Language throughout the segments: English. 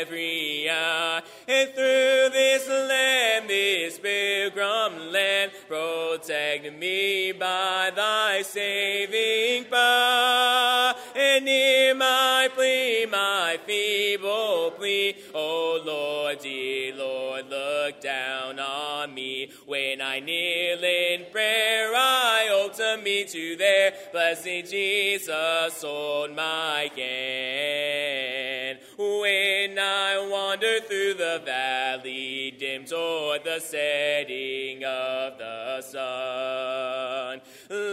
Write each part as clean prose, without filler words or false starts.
every eye, and through this land, this pilgrim land, protect me by thy saving power, and hear my plea, my feeble plea. O Lord, dear Lord, look down on me. When I kneel in prayer, I hope to meet you there. Blessed Jesus, hold my hand. When I wander through the valley, dim toward the setting of the sun,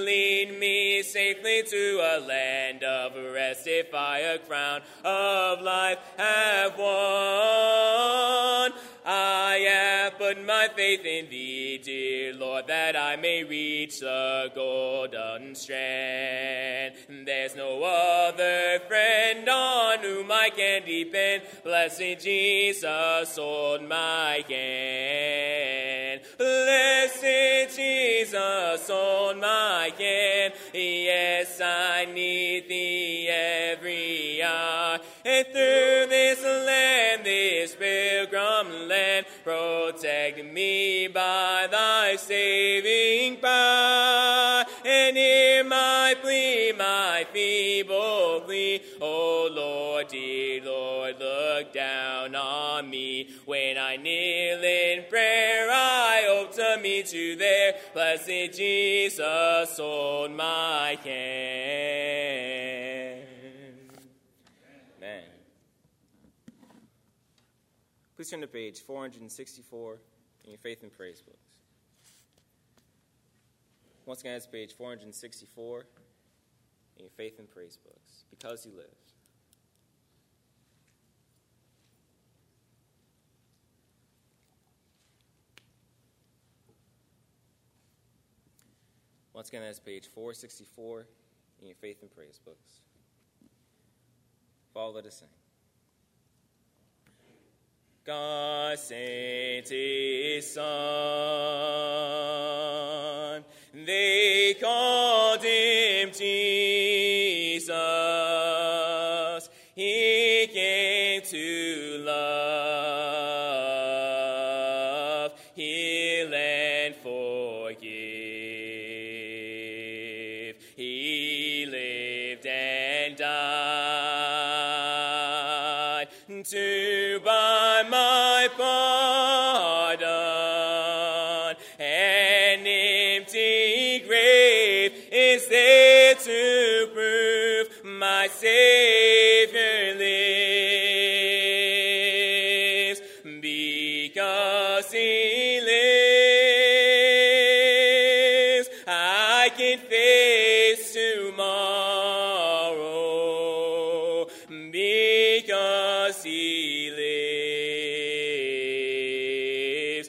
lead me safely to a land of rest, if I a crown of life have won. I have put my faith in thee, dear Lord, that I may reach the golden strand. There's no other friend on whom I can depend. Blessed Jesus, hold my hand. Blessed Jesus, hold my hand. Yes, I need thee every hour, and through this land, this pilgrim land, protect me by thy saving power, and hear my plea, my feeble plea. O Lord, dear Lord, look down on me. When I kneel in prayer, I hope to meet you there. Blessed Jesus, hold my hand. Please turn to page 464 in your Faith and Praise books. Once again, it's page 464 in your Faith and Praise books. Because He lives. Once again, that's page 464 in your Faith and Praise books. Follow the same. God sent His Son, they called Him Jesus. He came to love, heal, and forgive. He lived and died to buy my pardon. An empty grave is there to prove my Savior lives. Because He lives, I can face tomorrow. Because He lives,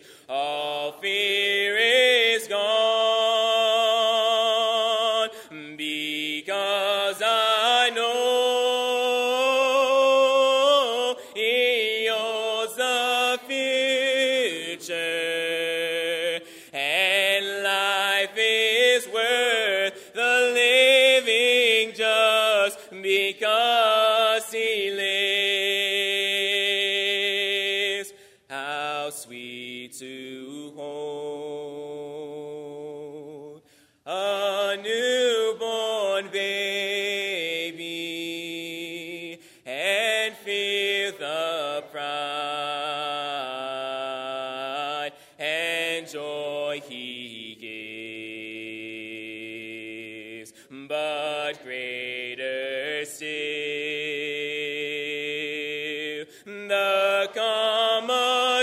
because He lives. How sweet to hold a newborn baby and feel the pride and joy He gives. But greater still, the calm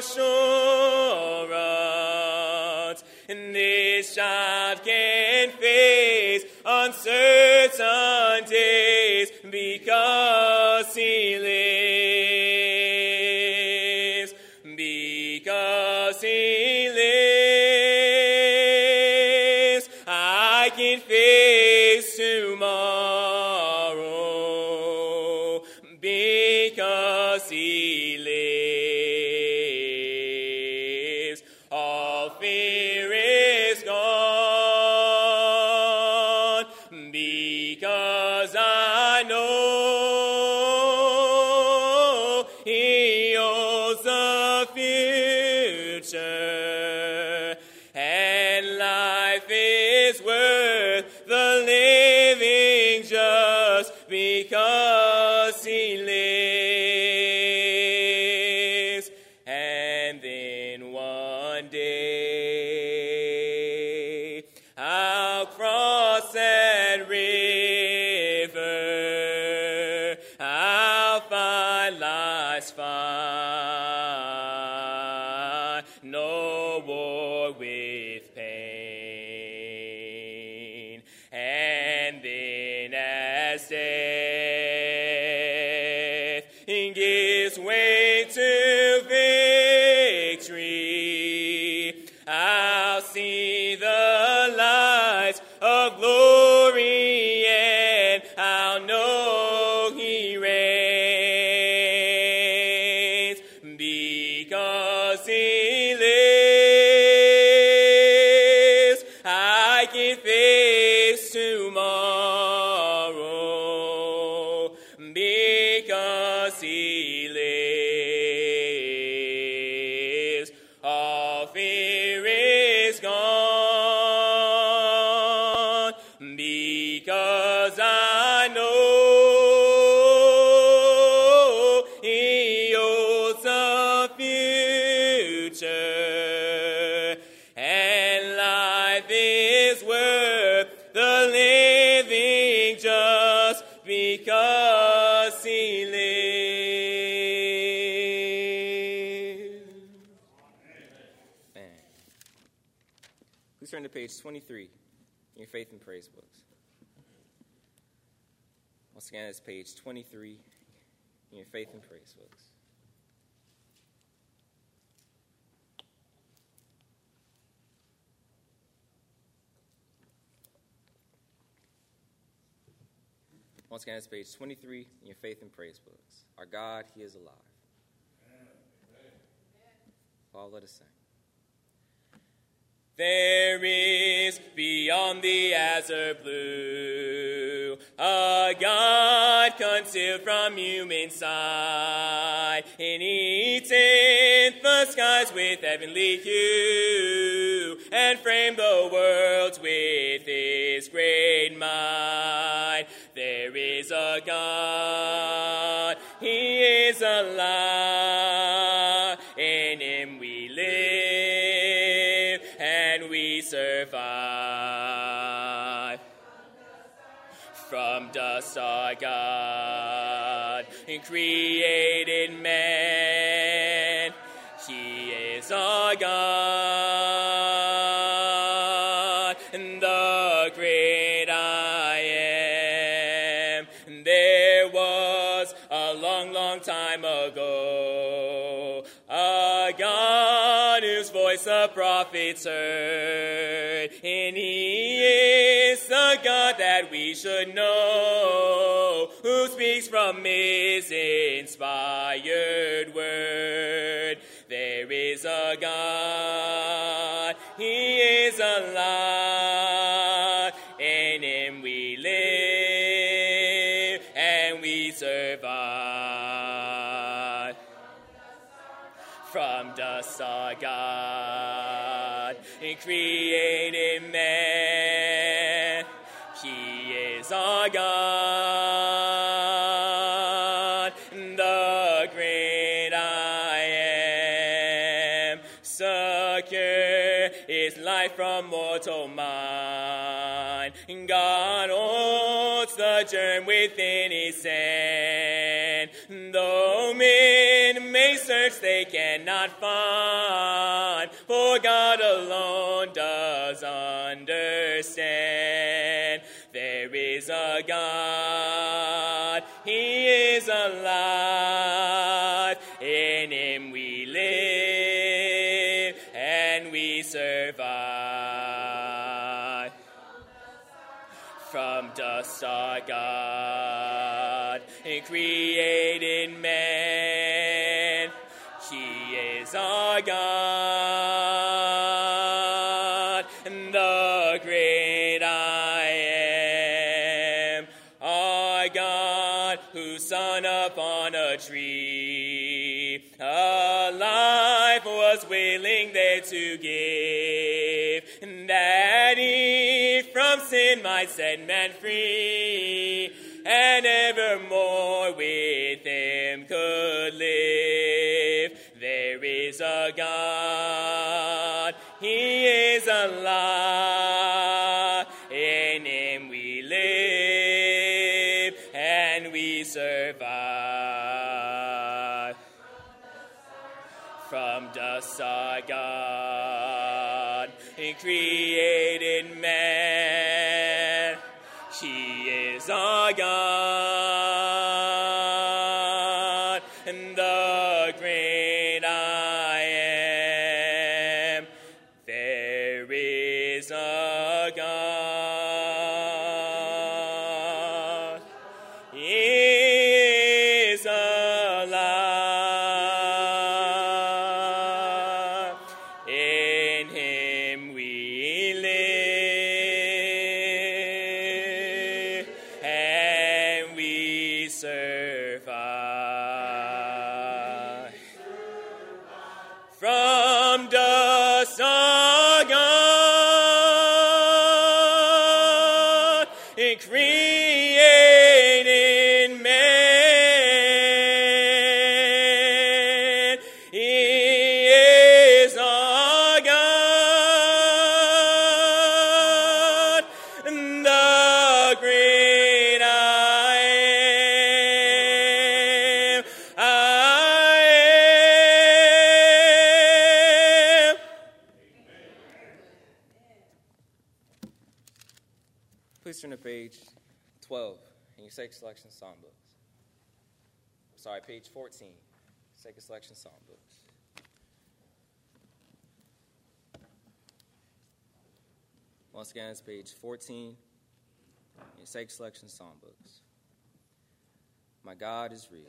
assurance, this child can face uncertain days. Because He lives, because He lives, I can face tomorrow. Because He lives, all fear is gone. Because I know He reveals the future, and life is worth the living just because He lives. And then one day I'll cross that river, I'll find life's fine, no war with pain. And then as death gives way to victory, I'll see the lights of glory, and I'll know He reigns because He lives. I can face tomorrow because He lives. All fear is gone because I know He holds the future, and life is worth the living just because He lives. Amen. Please turn to page 23 in your Faith and Praise books. Once again, it's page 23 in your Faith and Praise books. Once again, it's page 23 in your Faith and Praise books. Our God, He is alive. Amen. Well, let us sing. There is beyond the azure blue a God concealed from human sight, and He tint the skies with heavenly hue, and framed the worlds with His great might. There is a God, He is alive, in Him we live and we survive. From dust our God created man, He is our God, the great I am. There was a long, long time ago a God whose voice the prophets heard, and He is the God that we should know, who speaks from His inspired word. There is a God, He is alive, in Him we live and we survive. From dust our God created man, He is our God, the great I am. Secure is life from mortal mind, God holds the germ within His hand. Though men may search, they cannot find, for God alone does understand. There is a God, He is alive, in Him we live and we survive. From dust our God created man, He is our God, the great I am. Our God, who hung upon a tree to give, that he from sin might set man free, and evermore with him could live. There is a God, he is alive, in him we live, and we survive. From dust our God, he created man, he is our God, and the great I am. There is a God, he is alive, in him we live, and we survive. From dust our God, he created man. He is our God, the great I am. Please turn to page 12 in your Sacred Selection Songbooks. Sorry, page 14, Sacred Selection Songbooks. Once again, it's page 14 in your Sacred Selection Songbooks. My God is real.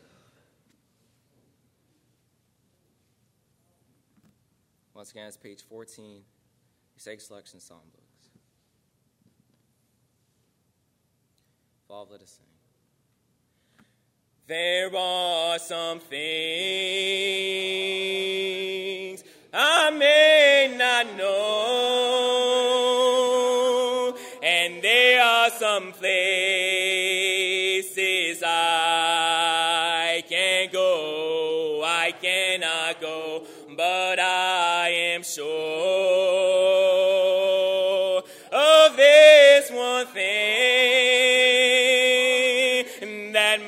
Once again, it's page 14 in your Sacred Selection Songbooks. Let us sing. There are some things I may not know, and there are some places I can't go, I cannot go, but I am sure of this one thing.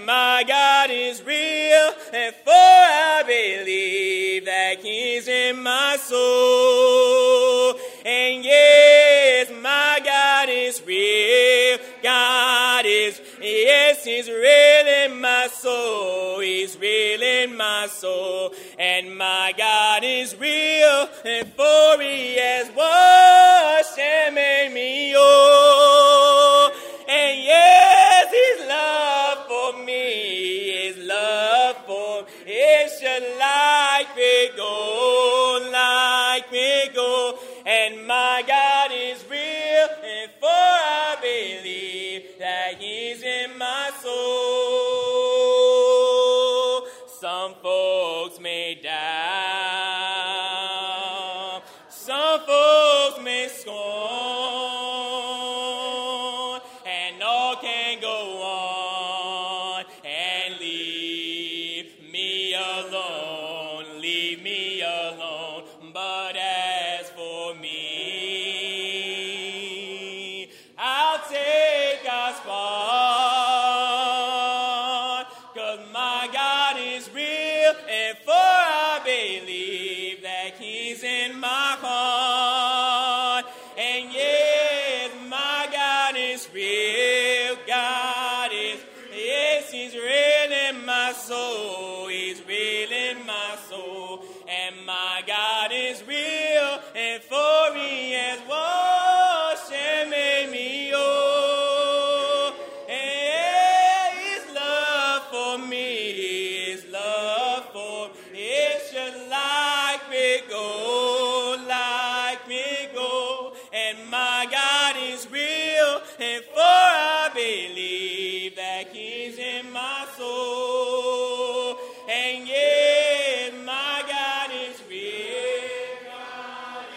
My God is real, and for I believe that he's in my soul. And yes, my God is real. God is, yes, he's real in my soul. He's real in my soul. And my God is real, and for he has washed and made me whole. And yes, his love for me, his love for me, it's just like we go, like we go. And my God is real, and for I believe that he's in my soul. Some folks may doubt, some folks may scorn, can go on and leave me alone, but as for me, I'll take God's part, 'cause my God is real, and for I believe that he's in my heart, and yes, my God is real. God is, yes, he's real in my soul, he's real in my soul, and my God is real, and for he has washed and made me whole, and his love for me, his love for me, it's just like me go, like me go, and my God is real, and for I believe that he's in my soul. And yeah, my God is real. God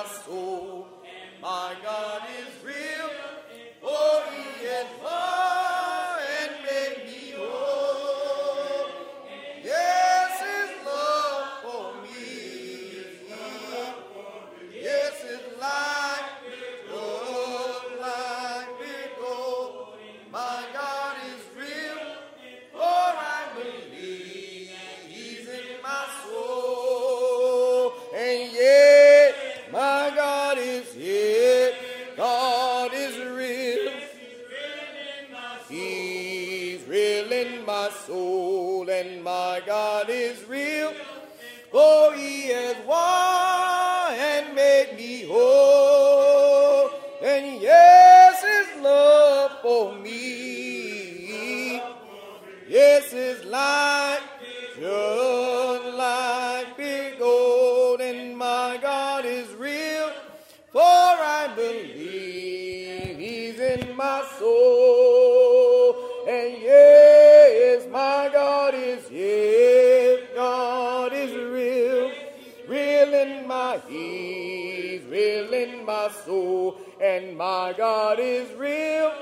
our soul. My God is real, for he is love and made me whole. Yes, his love for me is deep. Yes, his life is gold, life is gold. My God is real, for I believe he's in my soul. And yet, my God is here. God is real. He's real in my soul, and my God is real. For he has won and made me whole. And yes, his love for me. Yes, his life, just like big gold, and my God is real. For I believe he's in my soul. And yes, my God is here. God is real. Real in my he's real in my soul. And my God is real.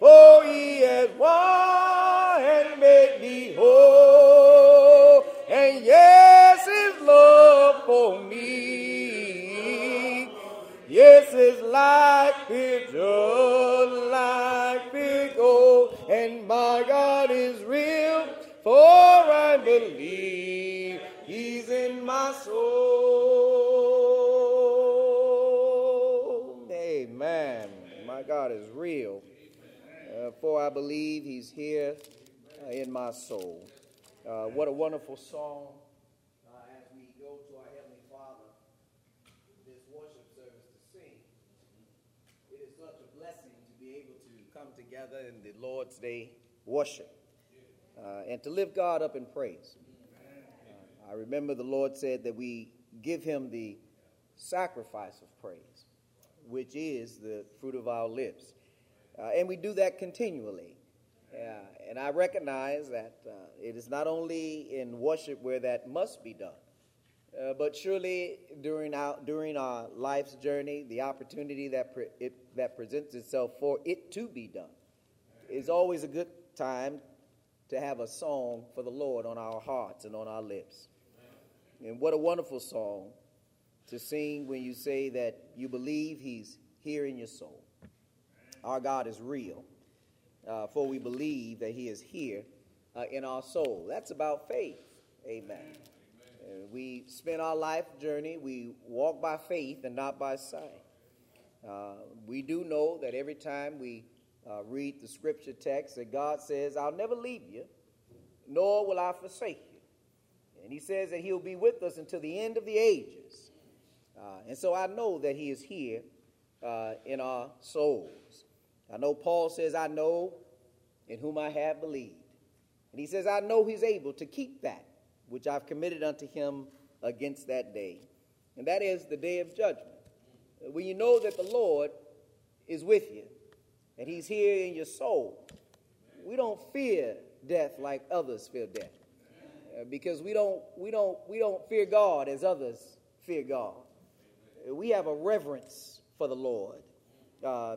For he has won and made me whole. And yes, his love for me. Yes, it's like pure, like pure gold, and my God is real, for I believe he's in my soul. Amen. My God is real, for I believe he's here in my soul. What a wonderful song. Together in the Lord's Day worship and to lift God up in praise. I remember the Lord said that we give him the sacrifice of praise, which is the fruit of our lips. And we do that continually. And I recognize that it is not only in worship where that must be done, but surely during our life's journey, the opportunity that presents itself for it to be done is always a good time to have a song for the Lord on our hearts and on our lips. And what a wonderful song to sing when you say that you believe he's here in your soul. Our God is real, for we believe that he is here in our soul. That's about faith. Amen. We spend our life journey, we walk by faith and not by sight. We do know that every time we read the scripture text that God says, I'll never leave you, nor will I forsake you. And he says that he'll be with us until the end of the ages. And so I know that he is here in our souls. I know Paul says, I know in whom I have believed. And he says, I know he's able to keep that which I've committed unto him against that day. And that is the day of judgment, when you know that the Lord is with you and he's here in your soul. We don't fear death like others fear death, because we don't fear God as others fear God. We have a reverence for the Lord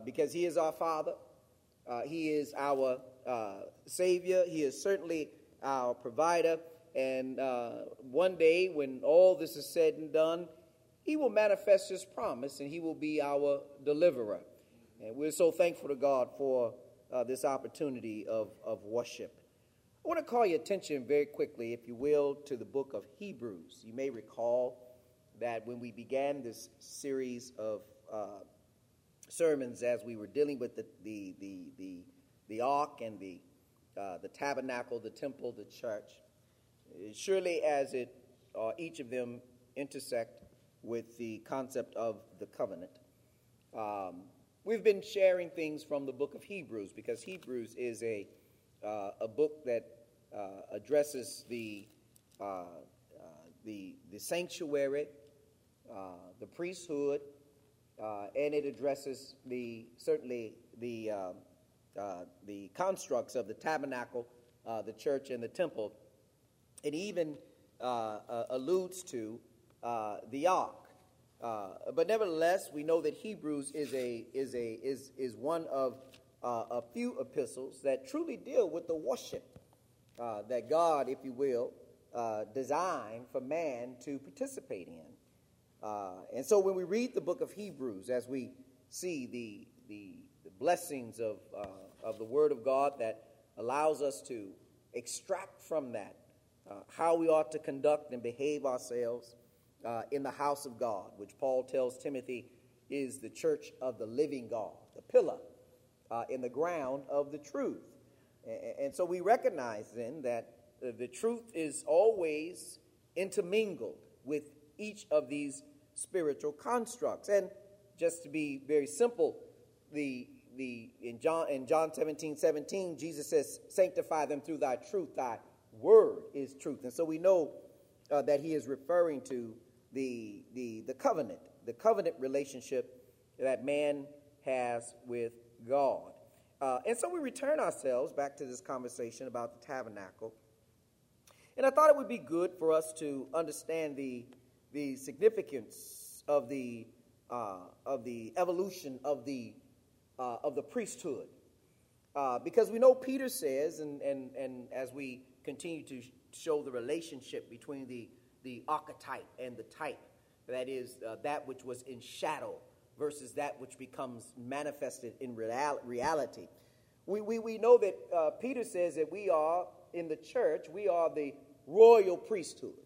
because he is our Father. He is our Savior. He is certainly our provider. And one day when all this is said and done, he will manifest his promise and he will be our deliverer. And we're so thankful to God for this opportunity of worship. I want to call your attention very quickly, if you will, to the book of Hebrews. You may recall that when we began this series of sermons, as we were dealing with the ark and the tabernacle, the temple, the church, surely as it each of them intersect with the concept of the covenant. We've been sharing things from the book of Hebrews, because Hebrews is a book that addresses the sanctuary, the priesthood, and it addresses the constructs of the tabernacle, the church, and the temple. It even alludes to the ark. But nevertheless, we know that Hebrews is one of a few epistles that truly deal with the worship that God, if you will, designed for man to participate in. And so when we read the book of Hebrews, as we see the blessings of the Word of God that allows us to extract from that how we ought to conduct and behave ourselves in the house of God, which Paul tells Timothy is the church of the living God, the pillar in the ground of the truth. And so we recognize then that the truth is always intermingled with each of these spiritual constructs. And just to be very simple, in John 17:17, Jesus says, "Sanctify them through thy truth. Thy word is truth." And so we know that he is referring to the covenant relationship that man has with God. And so we return ourselves back to this conversation about the tabernacle. And I thought it would be good for us to understand the significance of the evolution of the priesthood, because we know Peter says, and as we continue to show the relationship between the archetype and the type, that is that which was in shadow versus that which becomes manifested in reality. We know that Peter says that we are in the church. We are the royal priesthood.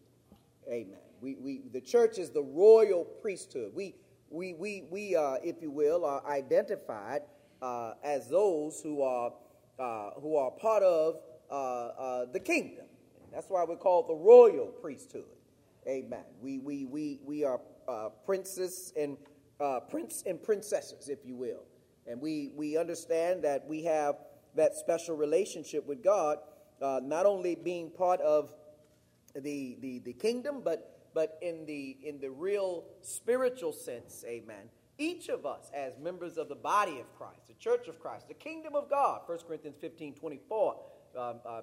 Amen. The church is the royal priesthood. We if you will, are identified as those who are part of the kingdom. That's why we're called the royal priesthood. Amen. We are princes and prince and princesses, if you will, and we understand that we have that special relationship with God, not only being part of the kingdom, but in the real spiritual sense. Amen. Each of us as members of the body of Christ, the church of Christ, the kingdom of God, 1 Corinthians 15:24,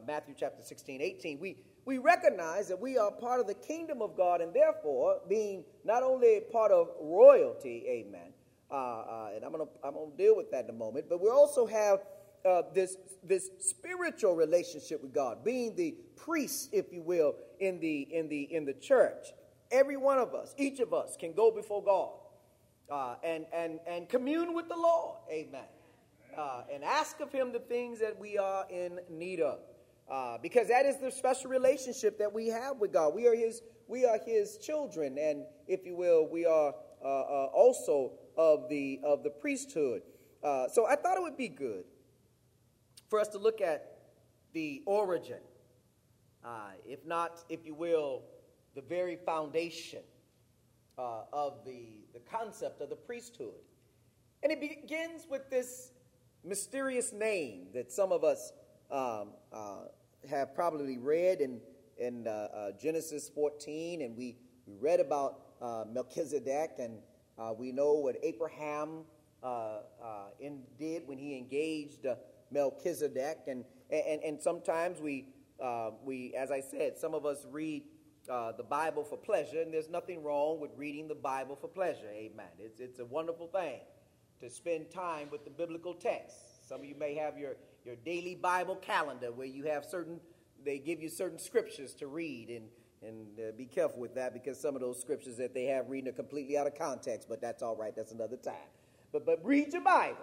Matthew chapter 16:18, we recognize that we are part of the kingdom of God, and therefore being not only part of royalty, amen, and I'm going to deal with that in a moment, but we also have this spiritual relationship with God, being the priest, if you will, in the church. Every one of us, each of us, can go before God and commune with the Lord, amen, and ask of him the things that we are in need of, because that is the special relationship that we have with God. We are his children, and if you will, we are also of the priesthood. So I thought it would be good for us to look at the origin, if not, if you will, the very foundation of the concept of the priesthood. And it begins with this mysterious name that some of us have probably read in Genesis 14, and we read about Melchizedek, and we know what Abraham did when he engaged Melchizedek, and sometimes we, as I said, some of us read the Bible for pleasure, and there's nothing wrong with reading the Bible for pleasure. Amen. It's a wonderful thing to spend time with the biblical text. Some of you may have your daily Bible calendar where you have they give you certain scriptures to read, and be careful with that, because some of those scriptures that they have reading are completely out of context. But that's all right. That's another time. But read your Bible.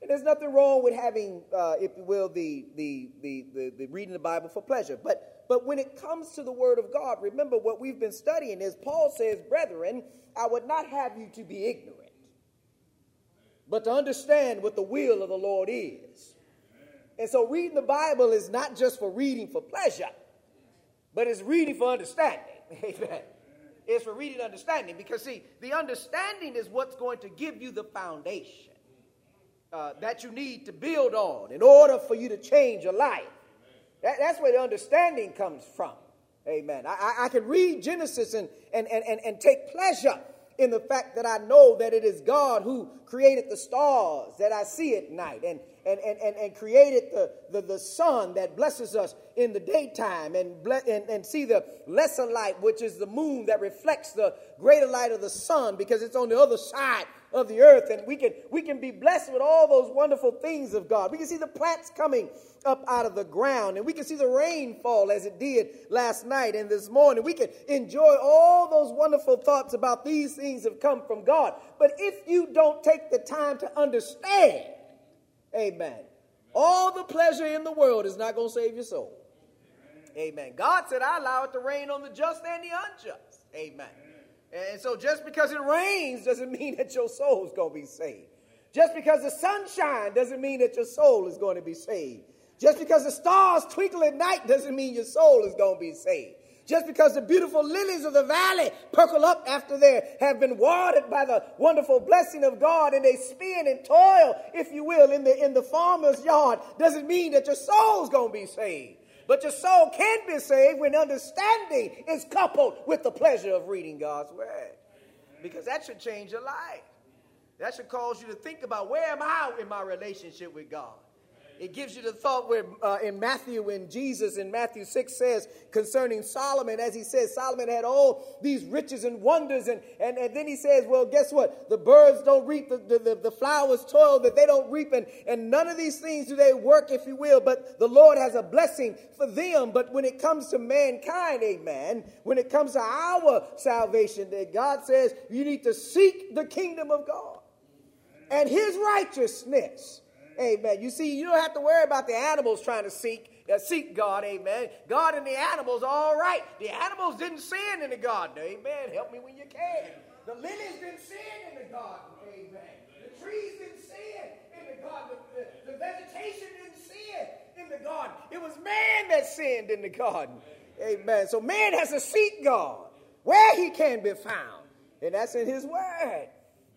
And there's nothing wrong with having, if you will, the reading the Bible for pleasure. But when it comes to the Word of God, remember what we've been studying is Paul says, "Brethren, I would not have you to be ignorant, but to understand what the will of the Lord is." And so reading the Bible is not just for reading for pleasure, but it's reading for understanding. Amen. It's for reading understanding, because, see, the understanding is what's going to give you the foundation that you need to build on in order for you to change your life. That's where the understanding comes from. Amen. I can read Genesis and take pleasure in the fact that I know that it is God who created the stars that I see at night, and and created the sun that blesses us in the daytime, and see the lesser light, which is the moon that reflects the greater light of the sun, because it's on the other side of the earth, and we can be blessed with all those wonderful things of God. We can see the plants coming up out of the ground, and we can see the rain fall as it did last night and this morning. We can enjoy all those wonderful thoughts about these things have come from God. But if you don't take the time to understand, amen, all the pleasure in the world is not going to save your soul. Amen. God said, I allow it to rain on the just and the unjust. Amen. And so just because it rains doesn't mean that your soul is going to be saved. Just because the sun shines doesn't mean that your soul is going to be saved. Just because the stars twinkle at night doesn't mean your soul is going to be saved. Just because the beautiful lilies of the valley perkle up after they have been watered by the wonderful blessing of God, and they spin and toil, if you will, in the farmer's yard, doesn't mean that your soul's going to be saved. But your soul can be saved when understanding is coupled with the pleasure of reading God's word. Because that should change your life. That should cause you to think about, where am I in my relationship with God? It gives you the thought where in Matthew, when Jesus in Matthew 6 says concerning Solomon, as he says, Solomon had all these riches and wonders. And then he says, well, guess what? The birds don't reap, the flowers toil, that they don't reap. And none of these things do they work, if you will. But the Lord has a blessing for them. But when it comes to mankind, amen, when it comes to our salvation, that God says you need to seek the kingdom of God and his righteousness. Amen. You see, you don't have to worry about the animals trying to seek God. Amen. God and the animals are all right. The animals didn't sin in the garden. Amen. Help me when you can. The lilies didn't sin in the garden. Amen. The trees didn't sin in the garden. The vegetation didn't sin in the garden. It was man that sinned in the garden. Amen. So man has to seek God where he can be found. And that's in his word.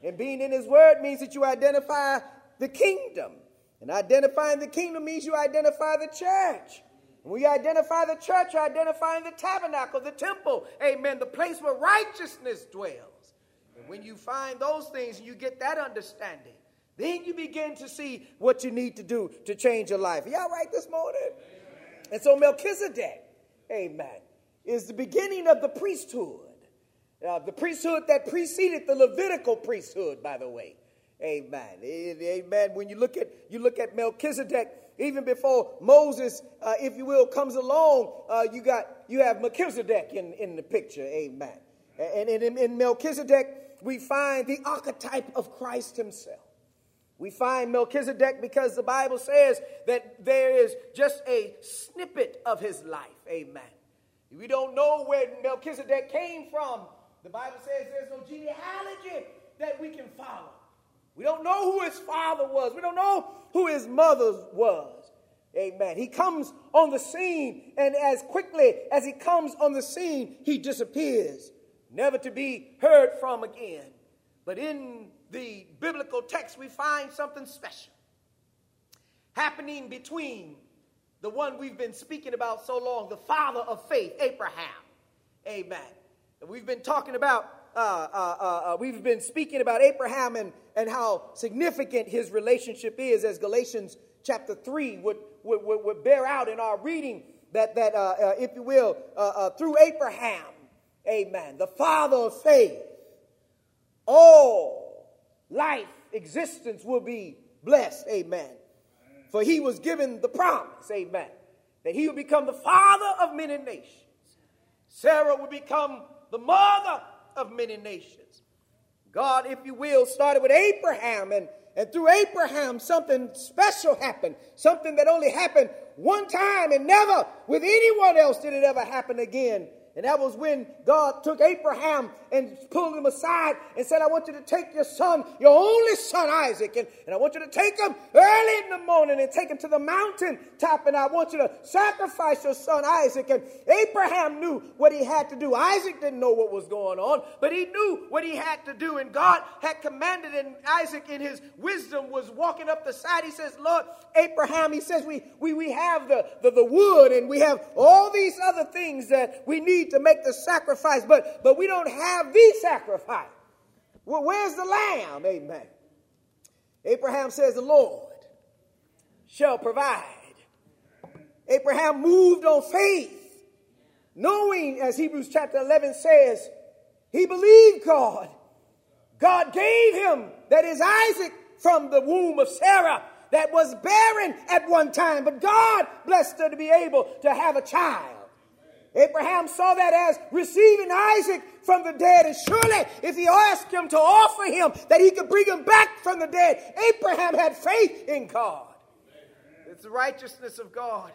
And being in his word means that you identify the kingdom. And identifying the kingdom means you identify the church. When you identify the church, you're identifying the tabernacle, the temple, amen, the place where righteousness dwells. And when you find those things and you get that understanding, then you begin to see what you need to do to change your life. Are y'all right this morning? Amen. And so Melchizedek, amen, is the beginning of the priesthood. The priesthood that preceded the Levitical priesthood, by the way. Amen. Amen. When you look at Melchizedek, even before Moses, if you will, comes along, you have Melchizedek in the picture. Amen. And in Melchizedek, we find the archetype of Christ himself. We find Melchizedek because the Bible says that there is just a snippet of his life. Amen. We don't know where Melchizedek came from. The Bible says there's no genealogy that we can follow. We don't know who his father was. We don't know who his mother was. Amen. He comes on the scene, and as quickly as he comes on the scene, he disappears, never to be heard from again. But in the biblical text, we find something special happening between the one we've been speaking about so long, the father of faith, Abraham. Amen. And we've been talking about Abraham and how significant his relationship is, as Galatians chapter 3 would bear out in our reading that if you will, through Abraham, amen, the father of faith, all life existence will be blessed, amen. For he was given the promise, amen, that he would become the father of many nations. Sarah would become the mother of many nations. God, if you will, started with Abraham, and through Abraham something special happened, something that only happened one time, and never with anyone else did it ever happen again. And that was when God took Abraham and pulled him aside and said, I want you to take your son, your only son Isaac, and I want you to take him early in the morning and take him to the mountain top, and I want you to sacrifice your son Isaac. And Abraham knew what he had to do. Isaac didn't know what was going on, but he knew what he had to do. And God had commanded, and Isaac in his wisdom was walking up the side. He says, Lord, Abraham, he says, we have the wood, and we have all these other things that we need to make the sacrifice, but we don't have the sacrifice. Well, where's the lamb? Amen. Abraham says, the Lord shall provide. Abraham moved on faith, knowing, as Hebrews chapter 11 says, he believed God. God gave him, that is Isaac, from the womb of Sarah, that was barren at one time, but God blessed her to be able to have a child. Abraham saw that as receiving Isaac from the dead, and surely if he asked him to offer him, that he could bring him back from the dead. Abraham had faith in God. It's the righteousness of God.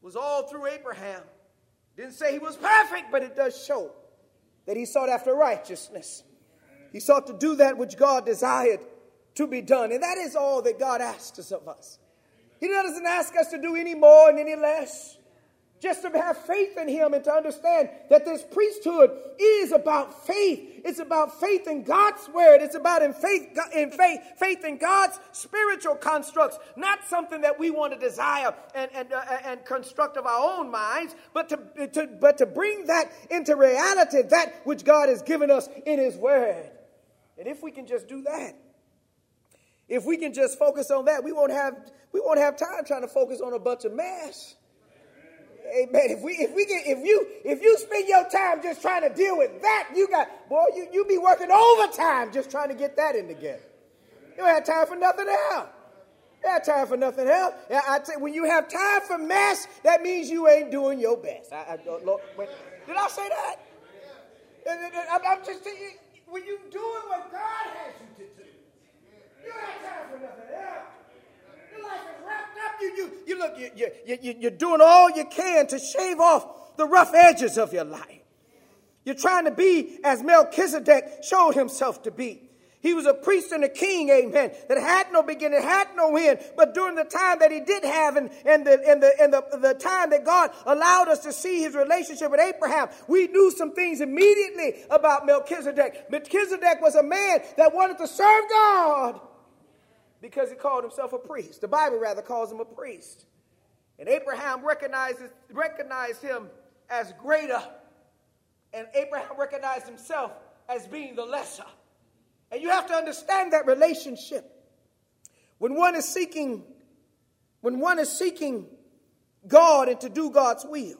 It was all through Abraham. It didn't say he was perfect, but it does show that he sought after righteousness. He sought to do that which God desired to be done. And that is all that God asks us of us. He doesn't ask us to do any more and any less. Just to have faith in him and to understand that this priesthood is about faith. It's about faith in God's word. It's about faith in God's spiritual constructs. Not something that we want to desire and construct of our own minds, but to bring that into reality, that which God has given us in his word. And if we can just do that, if we can just focus on that, we won't have time trying to focus on a bunch of mess. Amen. If you spend your time just trying to deal with that, you be working overtime just trying to get that in together. You don't have time for nothing else. You have time for nothing else. When you have time for mess, that means you ain't doing your best. Did I say that? I'm just saying, when you doing what God has you to do, you don't have time for nothing else. Life is wrapped up. You're doing all you can to shave off the rough edges of your life. You're trying to be as Melchizedek showed himself to be. He was a priest and a king, amen, that had no beginning, had no end. But during the time that he did have and the time that God allowed us to see his relationship with Abraham, we knew some things immediately about Melchizedek. Melchizedek was a man that wanted to serve God, because he called himself a priest. The Bible rather calls him a priest. And Abraham recognized him as greater. And Abraham recognized himself as being the lesser. And you have to understand that relationship. When one is seeking God and to do God's will,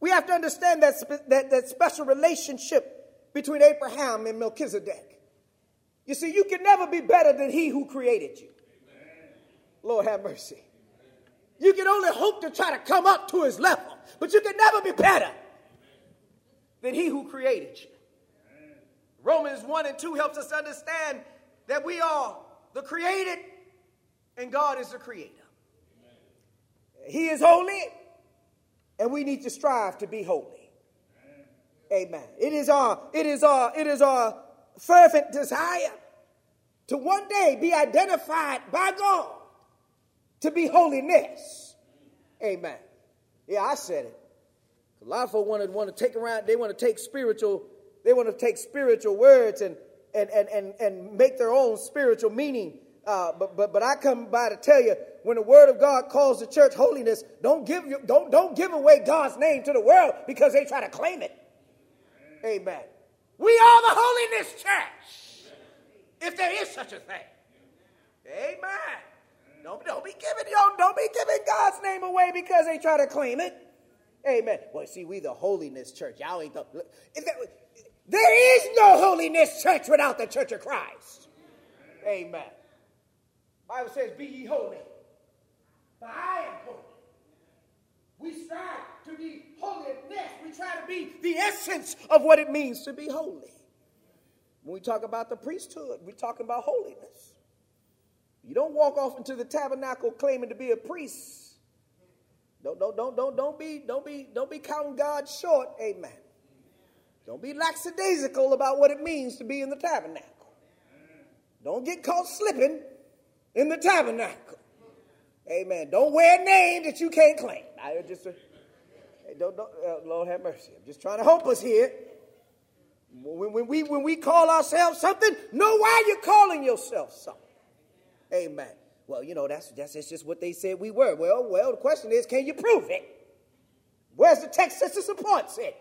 we have to understand that special relationship between Abraham and Melchizedek. You see, you can never be better than he who created you. Amen. Lord have mercy. Amen. You can only hope to try to come up to his level, but you can never be better than he who created you. Amen. Romans 1:2 helps us understand that we are the created and God is the creator. Amen. He is holy and we need to strive to be holy. Amen. Amen. It is our fervent desire to one day be identified by God to be holiness. Amen. Yeah, I said it. A lot of folk want to take around. They want to take spiritual words and make their own spiritual meaning. But I come by to tell you, when the word of God calls the church holiness, don't give away God's name to the world because they try to claim it. Amen. We are the holiness church, if there is such a thing. Amen. Don't be giving God's name away because they try to claim it. Amen. Well, see, we the holiness church. Y'all ain't there is no holiness church without the church of Christ. Amen. The Bible says, "Be ye holy, for I am holy." We strive to be holiness. We try to be the essence of what it means to be holy. When we talk about the priesthood, we're talking about holiness. You don't walk off into the tabernacle claiming to be a priest. Don't be counting God short. Amen. Don't be lackadaisical about what it means to be in the tabernacle. Don't get caught slipping in the tabernacle. Amen. Don't wear a name that you can't claim. Lord have mercy. I'm just trying to help us here. When we call ourselves something, know why you're calling yourself something. Amen. Well, you know, that's just what they said we were. Well, the question is, can you prove it? Where's the text that supports it?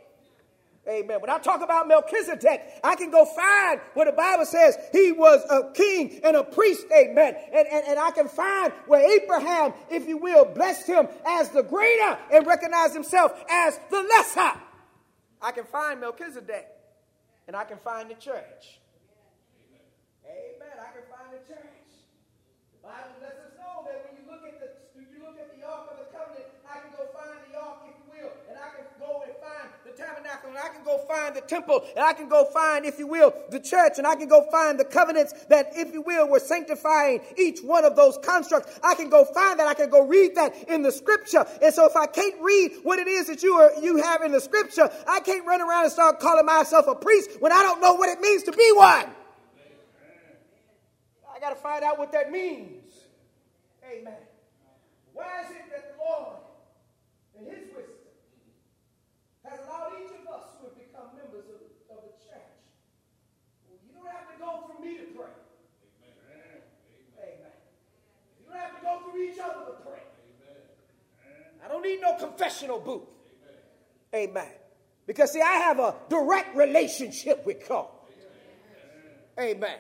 Amen. When I talk about Melchizedek, I can go find where the Bible says he was a king and a priest. Amen. And I can find where Abraham, if you will, blessed him as the greater and recognized himself as the lesser. I can find Melchizedek and I can find the church. Amen. I can find the church. The Bible lets us know that when you look at the Ark of the Covenant, I can go find the Ark, if you will, and I can go and find the tabernacle, and I can go find the temple, and I can go find, if you will, the church, and I can go find the covenants that, if you will, were sanctifying each one of those constructs. I can go find that. I can go read that in the scripture. And so if I can't read what it is that you have in the scripture, I can't run around and start calling myself a priest when I don't know what it means to be one. I got to find out what that means. Amen. Why is it that the Lord, in his wisdom, has allowed each of us who have become members of the church? Well, you don't have to go through me to pray. Amen. Amen. You don't have to go through each other to pray. Amen. I don't need no confessional booth. Amen. Amen. Because, see, I have a direct relationship with God. Amen. Amen.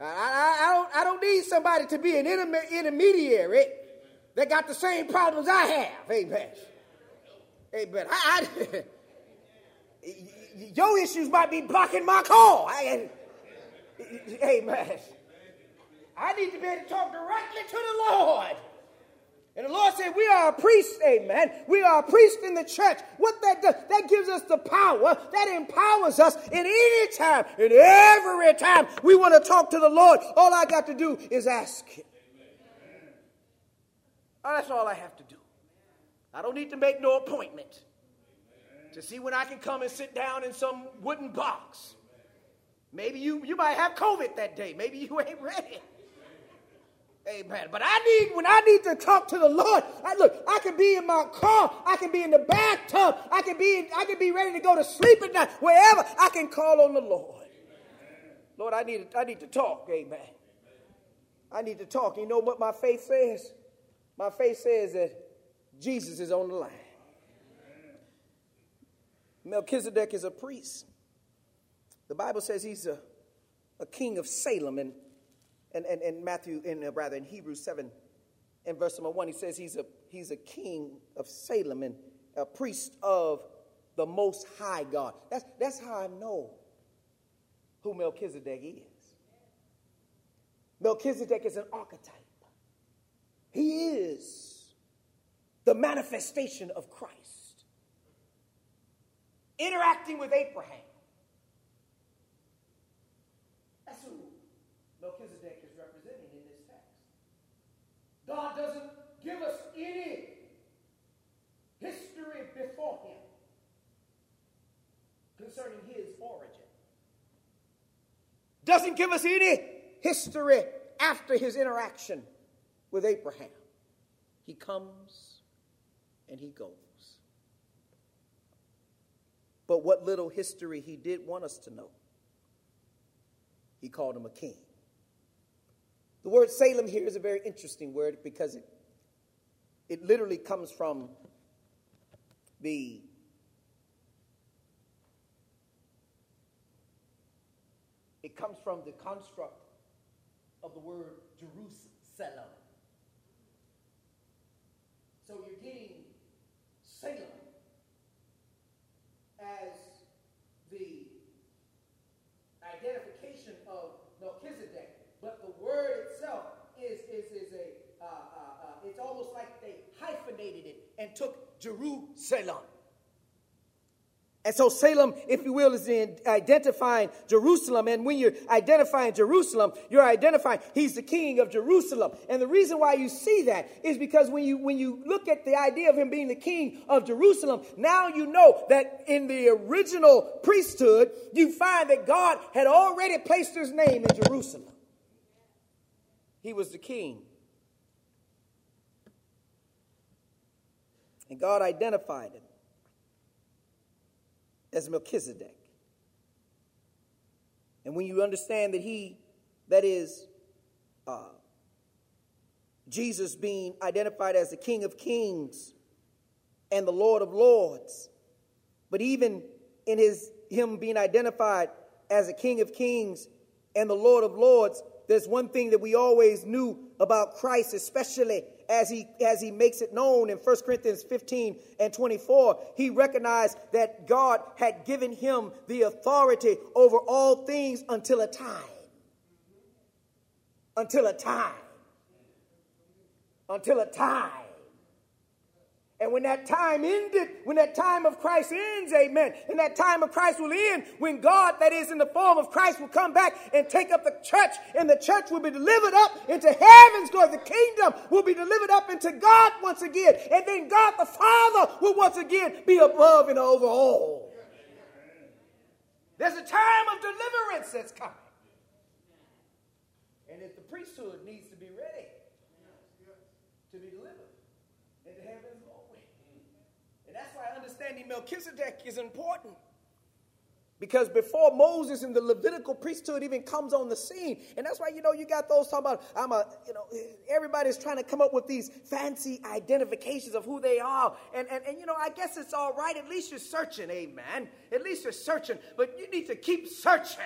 I don't need somebody to be an intermediary. They got the same problems I have. Amen. Amen. Your issues might be blocking my call. Amen. I need to be able to talk directly to the Lord. And the Lord said, we are a priest, amen. We are a priest in the church. What that does, that gives us the power, that empowers us in any time, in every time we want to talk to the Lord. All I got to do is ask him. Oh, that's all I have to do. I don't need to make no appointment to see when I can come and sit down in some wooden box. Maybe you might have COVID that day. Maybe you ain't ready. Amen. But when I need to talk to the Lord, I can be in my car, I can be in the bathtub, I can be ready to go to sleep at night, wherever I can call on the Lord. Amen. Lord, I need to talk. Amen. I need to talk. You know what my faith says? My faith says that Jesus is on the line. Amen. Melchizedek is a priest. The Bible says he's a king of Salem, and Matthew, in Hebrews 7, and verse number 1, he says he's a king of Salem and a priest of the Most High God. That's how I know who Melchizedek is. Melchizedek is an archetype. He is the manifestation of Christ, interacting with Abraham. That's who Melchizedek is representing in this text. God doesn't give us any history before him concerning his origin. Doesn't give us any history after his interaction with Abraham. He comes and he goes. But what little history he did want us to know, he called him a king. The word Salem here is a very interesting word because it literally comes from the construct of the word Jerusalem. So you're getting Salem as the identification of Melchizedek. But the word itself it's almost like they hyphenated it and took Jerusalem. And so Salem, if you will, is in identifying Jerusalem. And when you're identifying Jerusalem, you're identifying he's the king of Jerusalem. And the reason why you see that is because when you look at the idea of him being the king of Jerusalem, now you know that in the original priesthood, you find that God had already placed his name in Jerusalem. He was the king. And God identified him as Melchizedek. And when you understand that Jesus being identified as the King of Kings and the Lord of Lords, but even in his him being identified as a King of Kings and the Lord of Lords, there's one thing that we always knew about Christ, especially as he makes it known in 1 Corinthians 15 and 24. He recognized that God had given him the authority over all things until a time. Until a time. Until a time. And when that time ended, when that time of Christ ends, amen, and that time of Christ will end, when God, that is in the form of Christ, will come back and take up the church, and the church will be delivered up into heaven's glory. The kingdom will be delivered up into God once again. And then God the Father will once again be above and over all. There's a time of deliverance that's coming. And if the priesthood needs to be ready to be delivered into heaven's glory. That's why understanding Melchizedek is important. Because before Moses and the Levitical priesthood even comes on the scene. And that's why, you got those talking about, everybody's trying to come up with these fancy identifications of who they are. And I guess it's all right. At least you're searching, amen. At least you're searching. But you need to keep searching.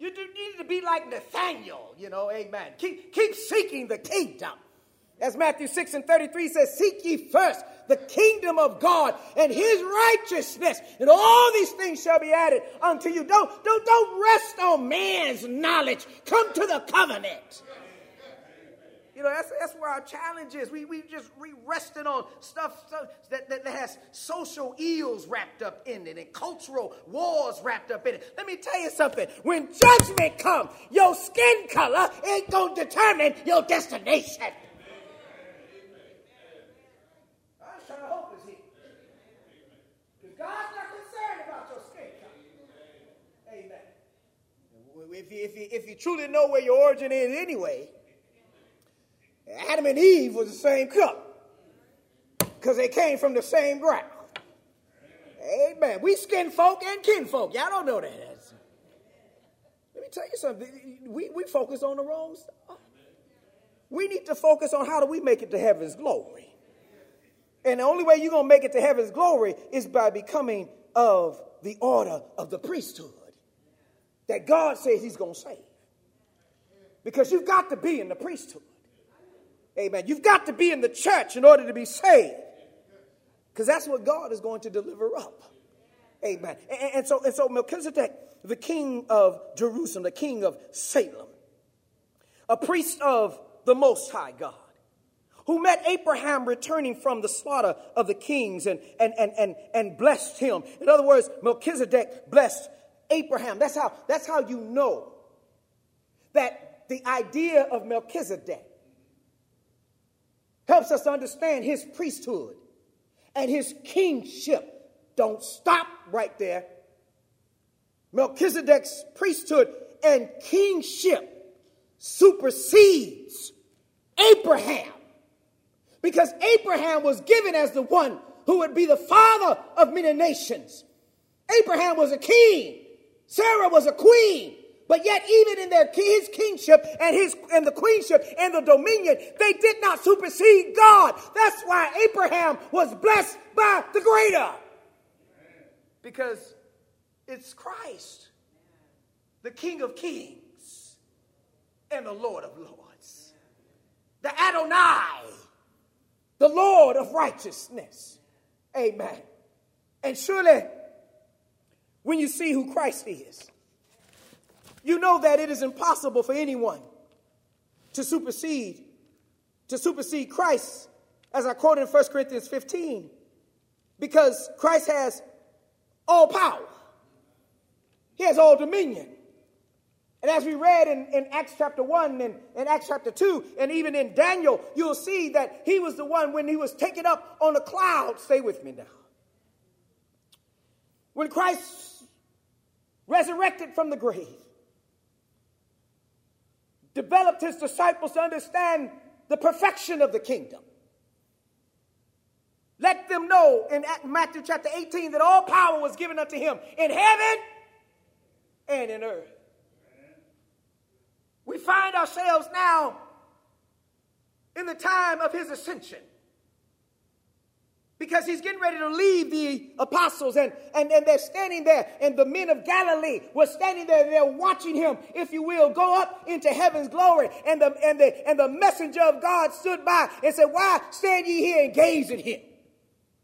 You do need to be like Nathaniel, amen. Keep seeking the kingdom. As Matthew 6 and 33 says, seek ye first the kingdom of God and his righteousness, and all these things shall be added unto you. Don't rest on man's knowledge. Come to the covenant. That's where our challenge is. We rested on stuff that has social ills wrapped up in it and cultural wars wrapped up in it. Let me tell you something. When judgment comes, your skin color ain't going to determine your destination. God's not concerned about your skin color. Amen. If you truly know where your origin is anyway, Adam and Eve was the same color because they came from the same ground. Amen. We skin folk and kin folk. Y'all don't know that. Let me tell you something. We focus on the wrong stuff. We need to focus on how do we make it to heaven's glory. And the only way you're going to make it to heaven's glory is by becoming of the order of the priesthood that God says he's going to save. Because you've got to be in the priesthood. Amen. You've got to be in the church in order to be saved. Because that's what God is going to deliver up. Amen. And so Melchizedek, the king of Jerusalem, the king of Salem, a priest of the Most High God, who met Abraham returning from the slaughter of the kings and blessed him. In other words, Melchizedek blessed Abraham. That's how you know that the idea of Melchizedek helps us understand his priesthood and his kingship. Don't stop right there. Melchizedek's priesthood and kingship supersedes Abraham. Because Abraham was given as the one who would be the father of many nations. Abraham was a king. Sarah was a queen. But yet even in his kingship and the queenship and the dominion, they did not supersede God. That's why Abraham was blessed by the greater. Because it's Christ, the King of Kings and the Lord of Lords. The Adonai. The Lord of righteousness. Amen. And surely, when you see who Christ is, you know that it is impossible for anyone to supersede Christ, as I quoted in 1 Corinthians 15, because Christ has all power. He has all dominion. And as we read in Acts chapter 1 and in Acts chapter 2 and even in Daniel, you'll see that he was the one when he was taken up on the cloud. Stay with me now. When Christ resurrected from the grave, developed his disciples to understand the perfection of the kingdom. Let them know in Matthew chapter 18 that all power was given unto him in heaven and in earth. We find ourselves now in the time of his ascension. Because he's getting ready to leave the apostles, and they're standing there, and the men of Galilee were standing there, and they're watching him, if you will, go up into heaven's glory. And the messenger of God stood by and said, "Why stand ye here and gaze at him?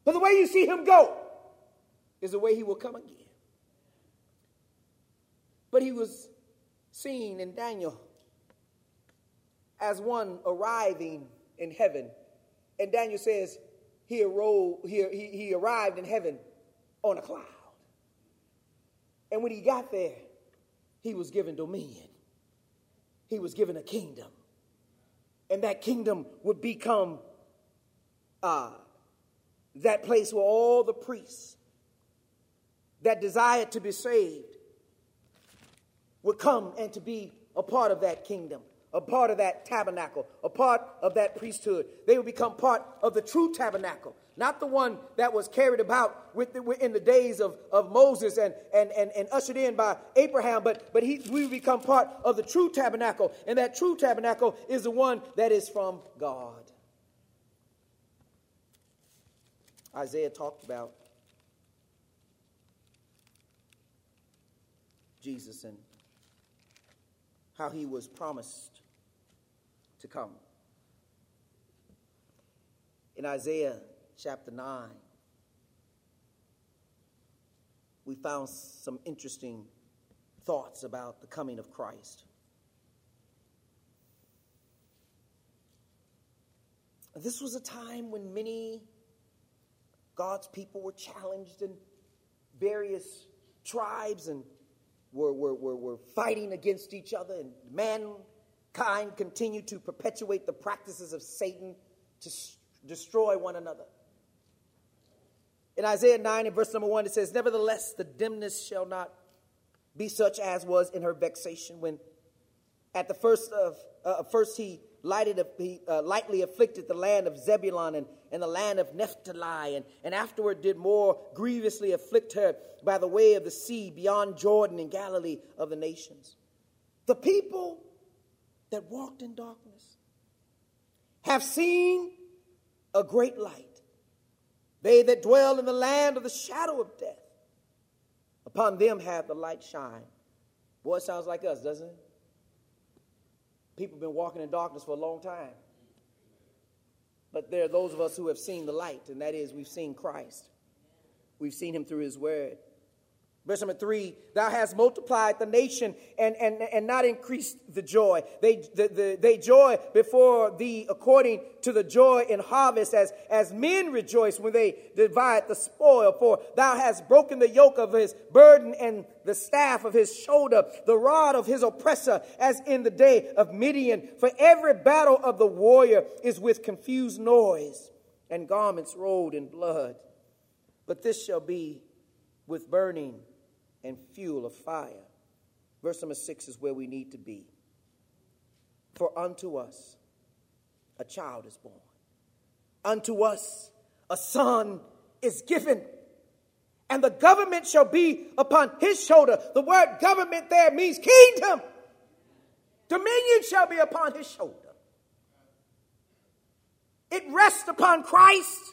But the way you see him go is the way he will come again." But he was seen in Daniel as one arriving in heaven. And Daniel says, he arrived in heaven on a cloud. And when he got there, he was given dominion. He was given a kingdom. And that kingdom would become that place where all the priests that desired to be saved would come and to be a part of that kingdom, a part of that tabernacle, a part of that priesthood. They would become part of the true tabernacle, not the one that was carried about in the days of Moses and ushered in by Abraham, but we would become part of the true tabernacle, and that true tabernacle is the one that is from God. Isaiah talked about Jesus and how he was promised to come. In Isaiah chapter 9, we found some interesting thoughts about the coming of Christ. This was a time when many God's people were challenged, and various tribes and were fighting against each other, and mankind continued to perpetuate the practices of Satan to destroy one another. In Isaiah 9 and verse number 1, it says, "Nevertheless, the dimness shall not be such as was in her vexation, when at the first he lightly afflicted the land of Zebulun and the land of Naphtali, and afterward did more grievously afflict her by the way of the sea beyond Jordan and Galilee of the nations. The people that walked in darkness have seen a great light. They that dwell in the land of the shadow of death, upon them hath the light shine." Boy, it sounds like us, doesn't it? People have been walking in darkness for a long time. But there are those of us who have seen the light, and that is, we've seen Christ. We've seen him through his word. Verse number 3, "Thou hast multiplied the nation and not increased the joy. They joy before thee according to the joy in harvest, as men rejoice when they divide the spoil. For thou hast broken the yoke of his burden and the staff of his shoulder, the rod of his oppressor, as in the day of Midian. For every battle of the warrior is with confused noise, and garments rolled in blood. But this shall be with burning and fuel of fire." Verse number 6 is where we need to be. "For unto us a child is born. Unto us a son is given. And the government shall be upon his shoulder." The word government there means kingdom. Dominion shall be upon his shoulder. It rests upon Christ.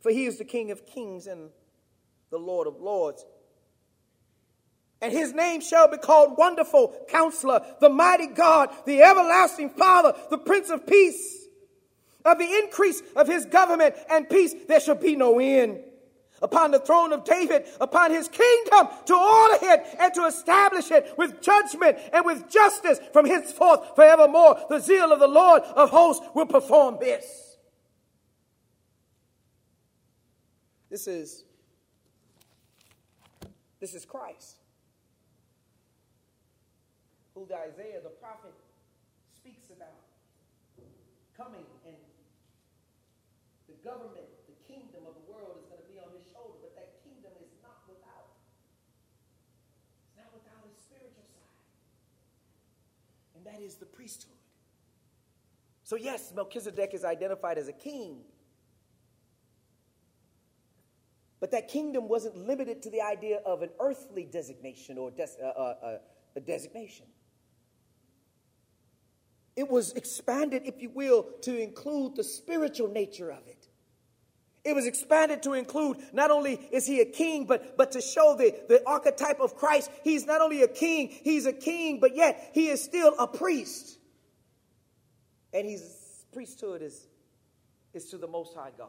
For he is the King of kings and the Lord of lords. "And his name shall be called Wonderful Counselor, the Mighty God, the Everlasting Father, the Prince of Peace. Of the increase of his government and peace there shall be no end. Upon the throne of David, upon his kingdom, to order it and to establish it with judgment and with justice from henceforth forevermore. The zeal of the Lord of hosts will perform this." This is Christ, who Isaiah the prophet speaks about coming, and the government, the kingdom of the world is going to be on his shoulder. But that kingdom is not without. It's not without his spiritual side, and that is the priesthood. So yes, Melchizedek is identified as a king. But that kingdom wasn't limited to the idea of an earthly designation or a designation. It was expanded, if you will, to include the spiritual nature of it. It was expanded to include not only is he a king, but to show the archetype of Christ. He's not only a king, he's a king, but yet he is still a priest. And his priesthood is to the Most High God.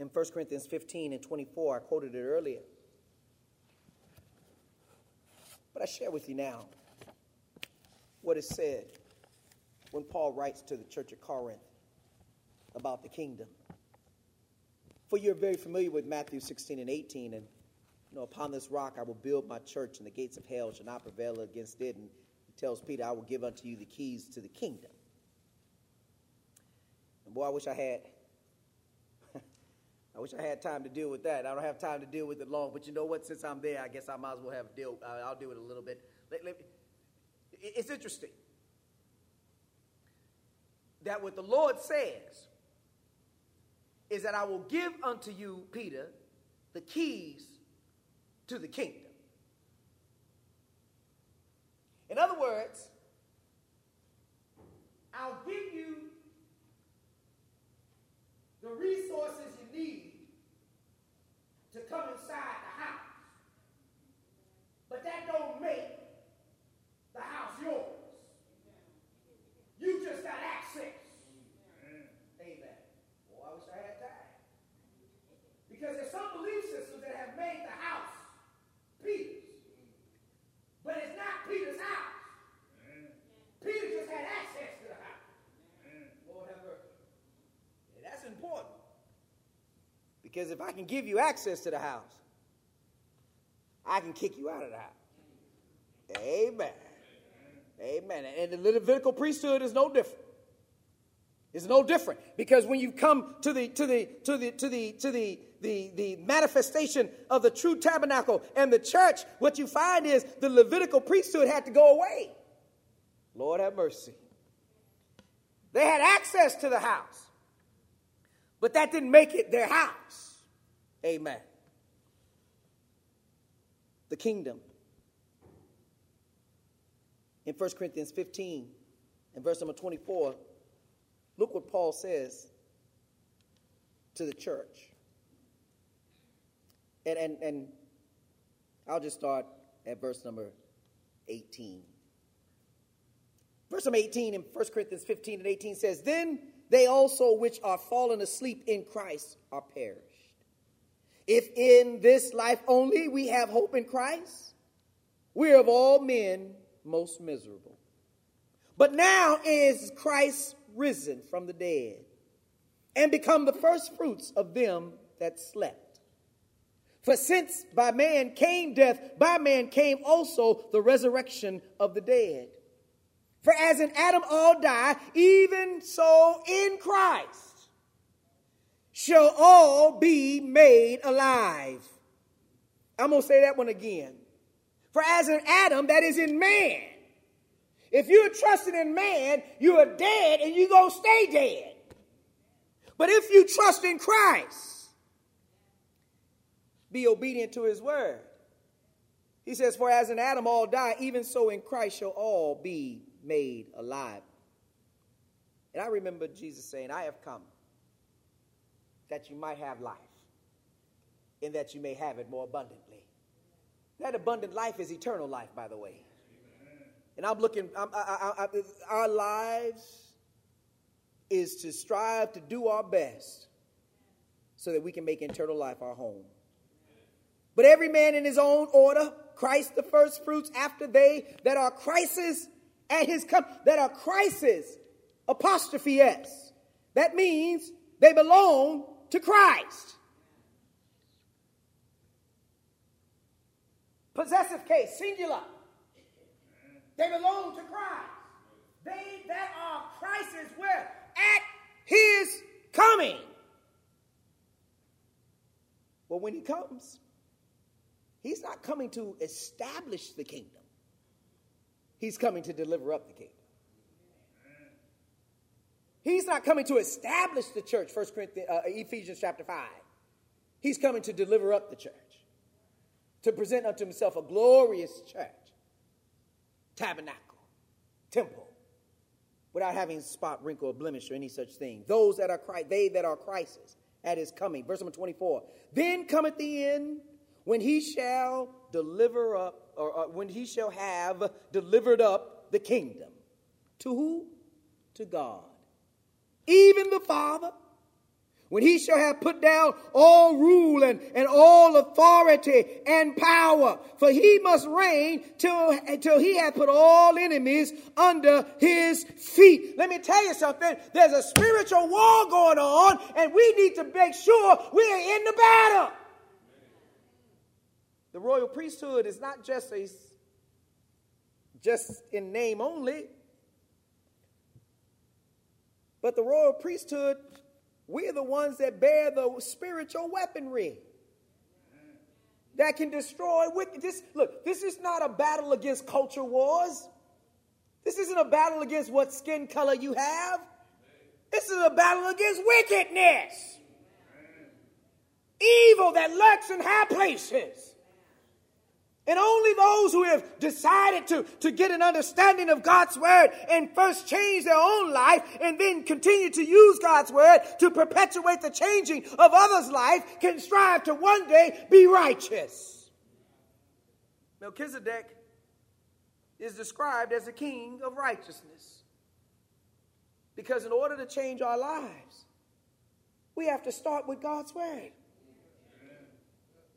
In 1 Corinthians 15 and 24, I quoted it earlier, but I share with you now what is said when Paul writes to the church of Corinth about the kingdom. For you're very familiar with Matthew 16 and 18. And, you know, upon this rock I will build my church, and the gates of hell shall not prevail against it. And he tells Peter, I will give unto you the keys to the kingdom. And boy, I wish I had time to deal with that. I don't have time to deal with it long. But you know what? Since I'm there, I guess I might as well I'll deal with it a little bit. It's interesting that what the Lord says is that I will give unto you, Peter, the keys to the kingdom. In other words, I'll give you the resources you need to come inside the house. But that don't make the house yours. You just got access. Amen. Well, I wish I had time. Because there's some belief systems that have made the house Peter's. But it's not Peter's house. Peter just had access to the house. Lord have mercy. Yeah, that's important. Because if I can give you access to the house, I can kick you out of the house. Amen. Amen. And the Levitical priesthood is no different. It's no different, because when you come to the manifestation of the true tabernacle and the church, what you find is the Levitical priesthood had to go away. Lord have mercy. They had access to the house, but that didn't make it their house. Amen. The kingdom. In 1 Corinthians 15 and verse number 24, look what Paul says to the church. And I'll just start at verse number 18. Verse number 18 in 1 Corinthians 15 and 18 says, Then they also which are fallen asleep in Christ are perished. If in this life only we have hope in Christ, we are of all men most miserable. But now is Christ risen from the dead and become the first fruits of them that slept. For since by man came death, by man came also the resurrection of the dead. For as in Adam all die, even so in Christ shall all be made alive. I'm going to say that one again. For as in Adam, that is in man. If you're trusting in man, you are dead and you're going to stay dead. But if you trust in Christ, be obedient to his word. He says, for as in Adam all die, even so in Christ shall all be made alive. And I remember Jesus saying, I have come that you might have life and that you may have it more abundantly. That abundant life is eternal life, by the way. And our lives is to strive to do our best so that we can make eternal life our home. But every man in his own order, Christ the first fruits, after they that are Christ's at his coming, that are Christ's, apostrophe S. That means they belong to Christ. Possessive case, singular. They belong to Christ. They that are Christ's where? At his coming. But when he comes, he's not coming to establish the kingdom. He's coming to deliver up the kingdom. He's not coming to establish the church, Ephesians chapter 5. He's coming to deliver up the church, to present unto himself a glorious church, tabernacle, temple, without having spot, wrinkle, or blemish, or any such thing. Those that are Christ, they that are Christ's at his coming. Verse number 24. Then cometh the end, when he shall deliver up, or when he shall have delivered up the kingdom. To who? To God. Even the Father. When he shall have put down all rule and all authority and power. For he must reign till he hath put all enemies under his feet. Let me tell you something. There's a spiritual war going on, and we need to make sure we're in the battle. The royal priesthood is not just in name only. But the royal priesthood, we're the ones that bear the spiritual weaponry that can destroy wickedness. Look, this is not a battle against culture wars. This isn't a battle against what skin color you have. This is a battle against wickedness. Evil that lurks in high places. And only those who have decided to get an understanding of God's word and first change their own life and then continue to use God's word to perpetuate the changing of others' life can strive to one day be righteous. Melchizedek is described as the king of righteousness, because in order to change our lives, we have to start with God's word.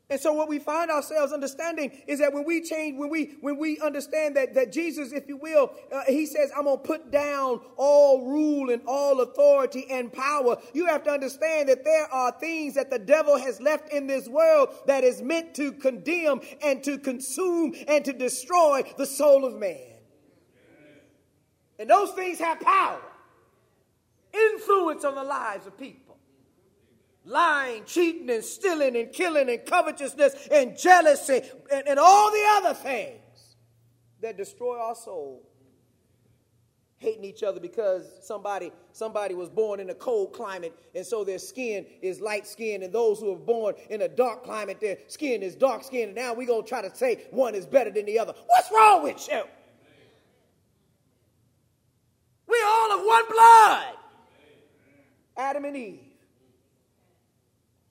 And so what we find ourselves understanding is that when we change, when we understand that Jesus, if you will, he says, I'm going to put down all rule and all authority and power. You have to understand that there are things that the devil has left in this world that is meant to condemn and to consume and to destroy the soul of man. And those things have power, influence on the lives of people. Lying, cheating, and stealing, and killing, and covetousness, and jealousy, and all the other things that destroy our soul. Hating each other because somebody was born in a cold climate, and so their skin is light skin, and those who are born in a dark climate, their skin is dark skin, and now we're going to try to say one is better than the other. What's wrong with you? We're all of one blood. Adam and Eve.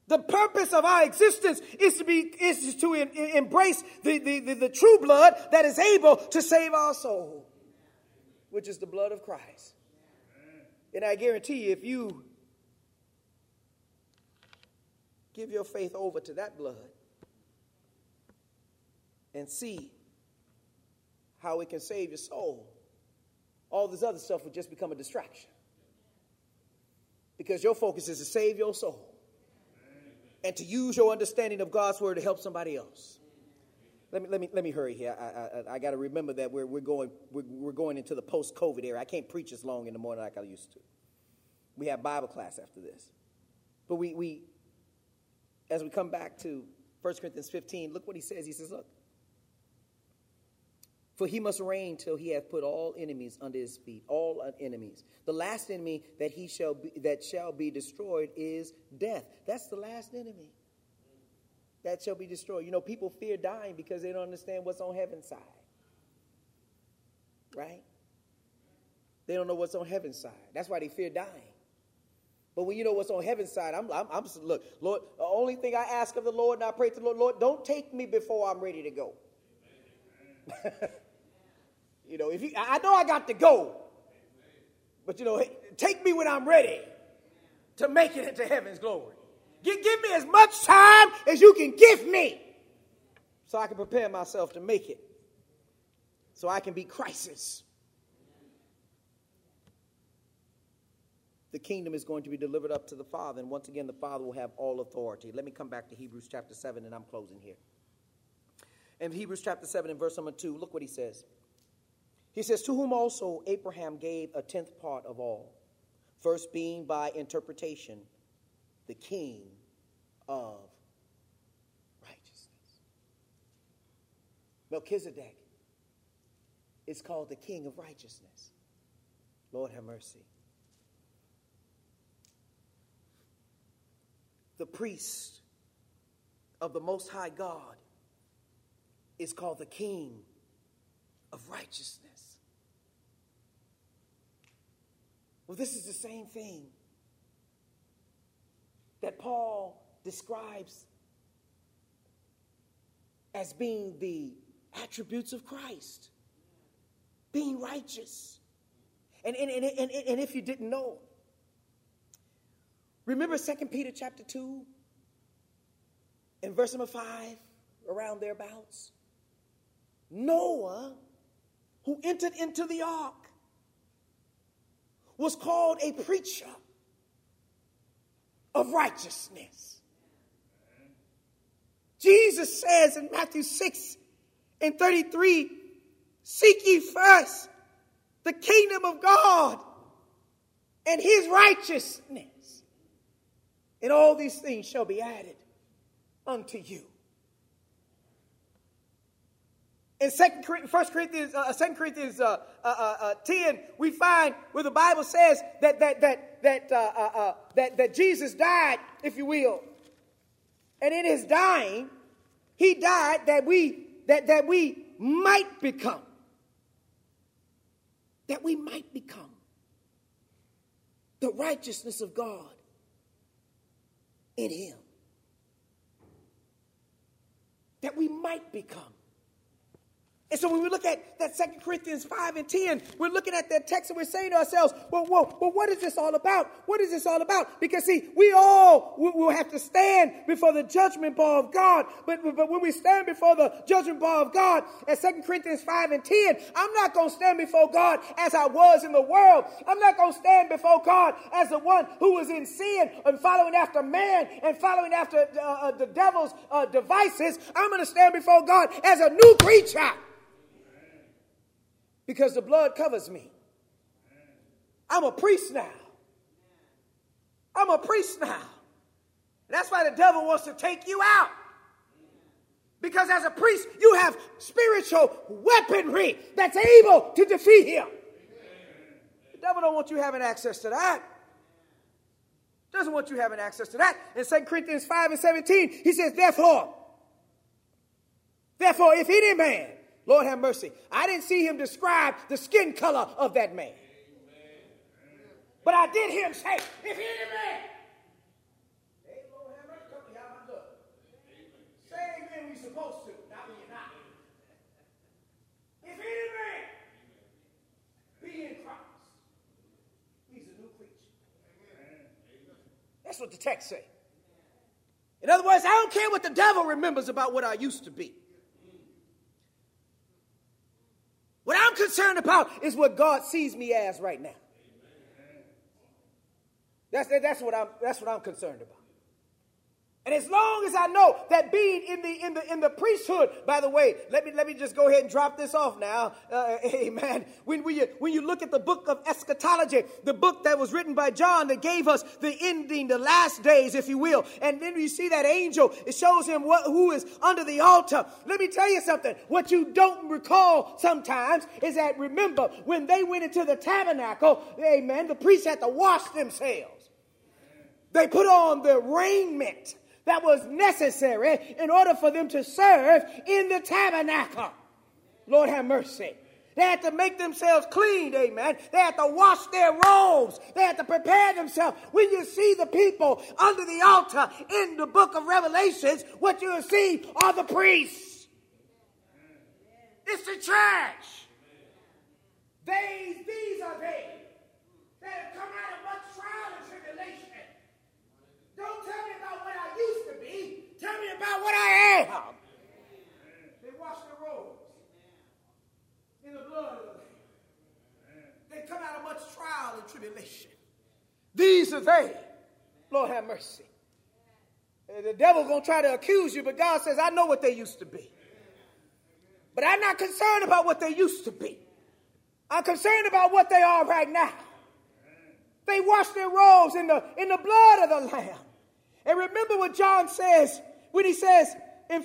The purpose of our existence is to embrace the true blood that is able to save our soul, which is the blood of Christ. And I guarantee you, if you give your faith over to that blood and see how it can save your soul, all this other stuff will just become a distraction, because your focus is to save your soul and to use your understanding of God's word to help somebody else. Let me hurry here. I got to remember that we're going into the post-COVID era. I can't preach as long in the morning like I used to. We have Bible class after this, but we as we come back to 1 Corinthians 15, look what he says. He says, "Look, for he must reign till he hath put all enemies under his feet, all enemies. The last enemy that shall be destroyed is death." That's the last enemy that shall be destroyed. You know, people fear dying because they don't understand what's on heaven's side. Right? They don't know what's on heaven's side. That's why they fear dying. But when you know what's on heaven's side, look, Lord, the only thing I ask of the Lord, and I pray to the Lord, Lord, don't take me before I'm ready to go. You know, I know I got to go, but you know, take me when I'm ready to make it into heaven's glory. Give me as much time as you can give me, so I can prepare myself to make it, so I can be Christ's. The kingdom is going to be delivered up to the Father, and once again, the Father will have all authority. Let me come back to Hebrews chapter 7, and I'm closing here. In Hebrews chapter 7 and verse number 2, look what he says. He says, "To whom also Abraham gave a tenth part of all, first being by interpretation the king of righteousness." Melchizedek is called the king of righteousness. Lord have mercy. The priest of the Most High God is called the king of righteousness. Well, this is the same thing that Paul describes as being the attributes of Christ, being righteous. And if you didn't know, remember 2 Peter chapter 2 and verse number 5, around thereabouts? Noah, who entered into the ark, was called a preacher of righteousness. Jesus says in Matthew 6 and 33, seek ye first the kingdom of God and his righteousness, and all these things shall be added unto you. In 2 Corinthians 10, we find where the Bible says that Jesus died, if you will, and in his dying, he died that we might become the righteousness of God in him, that we might become. And so when we look at that 2 Corinthians 5 and 10, we're looking at that text and we're saying to ourselves, well, what is this all about? What is this all about? Because, see, we all will have to stand before the judgment bar of God. But when we stand before the judgment bar of God at 2 Corinthians 5 and 10, I'm not going to stand before God as I was in the world. I'm not going to stand before God as the one who was in sin and following after man and following after the devil's devices. I'm going to stand before God as a new creature, because the blood covers me. I'm a priest now. That's why the devil wants to take you out, because as a priest, you have spiritual weaponry that's able to defeat him. The devil don't want you having access to that. Doesn't want you having access to that. In 2 Corinthians 5 and 17, he says, Therefore, if any man, Lord have mercy. I didn't see him describe the skin color of that man. Amen. But I did hear him say, if any man. Hey, Lord have mercy. Come on, y'all, my good. Say amen, we supposed to. Not me, not. If any man be in Christ, he's a new creature. Amen. That's what the text says. In other words, I don't care what the devil remembers about what I used to be. What I'm concerned about is what God sees me as right now. Amen. That's what I'm concerned about. And as long as I know that being in the priesthood, by the way, let me just go ahead and drop this off now. Amen. When you look at the book of eschatology, the book that was written by John that gave us the ending, the last days, if you will. And then you see that angel, it shows him who is under the altar. Let me tell you something. What you don't recall sometimes is that, remember, when they went into the tabernacle, amen, the priests had to wash themselves. They put on the raiment that was necessary in order for them to serve in the tabernacle. Lord have mercy. They had to make themselves clean, amen. They had to wash their robes. They had to prepare themselves. When you see the people under the altar in the book of Revelations, what you'll see are the priests. It's the church. These are they that have come out of much trial and tribulation. Don't tell me about what I used to be. Tell me about what I am. They wash their robes in the blood of the Lamb. They come out of much trial and tribulation. These are they. Lord have mercy. The devil's going to try to accuse you, but God says, I know what they used to be. But I'm not concerned about what they used to be. I'm concerned about what they are right now. They wash their robes in the blood of the Lamb. And remember what John says when he says in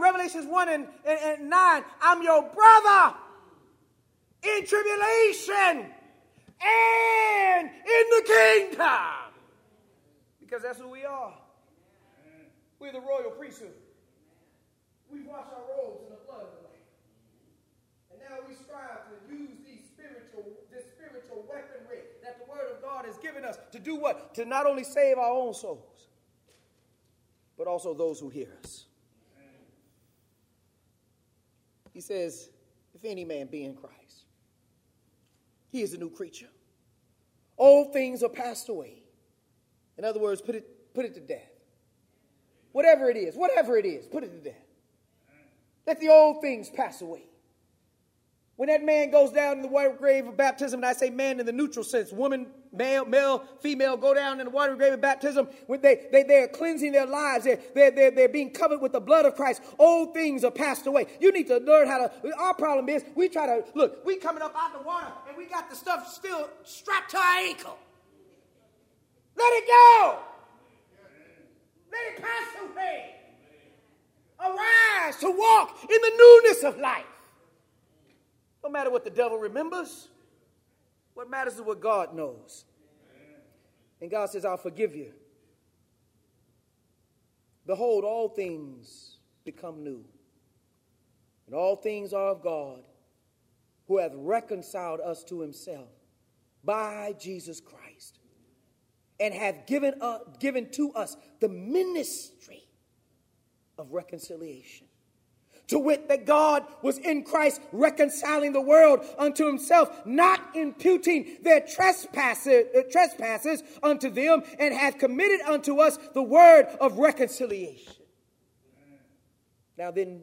Revelations 1 and 9, I'm your brother in tribulation and in the kingdom. Because that's who we are. We're the royal priesthood. We wash our robes in the blood of the Lamb. And now we strive to use this spiritual weaponry that the word of God has given us to do what? To not only save our own souls, but also those who hear us. He says, if any man be in Christ, he is a new creature. Old things are passed away. In other words, put it to death. Whatever it is, put it to death. Let the old things pass away. When that man goes down in the water grave of baptism, and I say man in the neutral sense, woman, male, female, go down in the water grave of baptism. When they're cleansing their lives, they're being covered with the blood of Christ. Old things are passed away. You need to learn how to, our problem is, we try to, look, we coming up out the water, and we got the stuff still strapped to our ankle. Let it go. Let it pass away. Arise to walk in the newness of life. No matter what the devil remembers, what matters is what God knows. And God says, I'll forgive you. Behold, all things become new. And all things are of God, who hath reconciled us to himself by Jesus Christ, and hath given to us the ministry of reconciliation. To wit, that God was in Christ reconciling the world unto himself, not imputing their trespasses unto them, and hath committed unto us the word of reconciliation. Now then,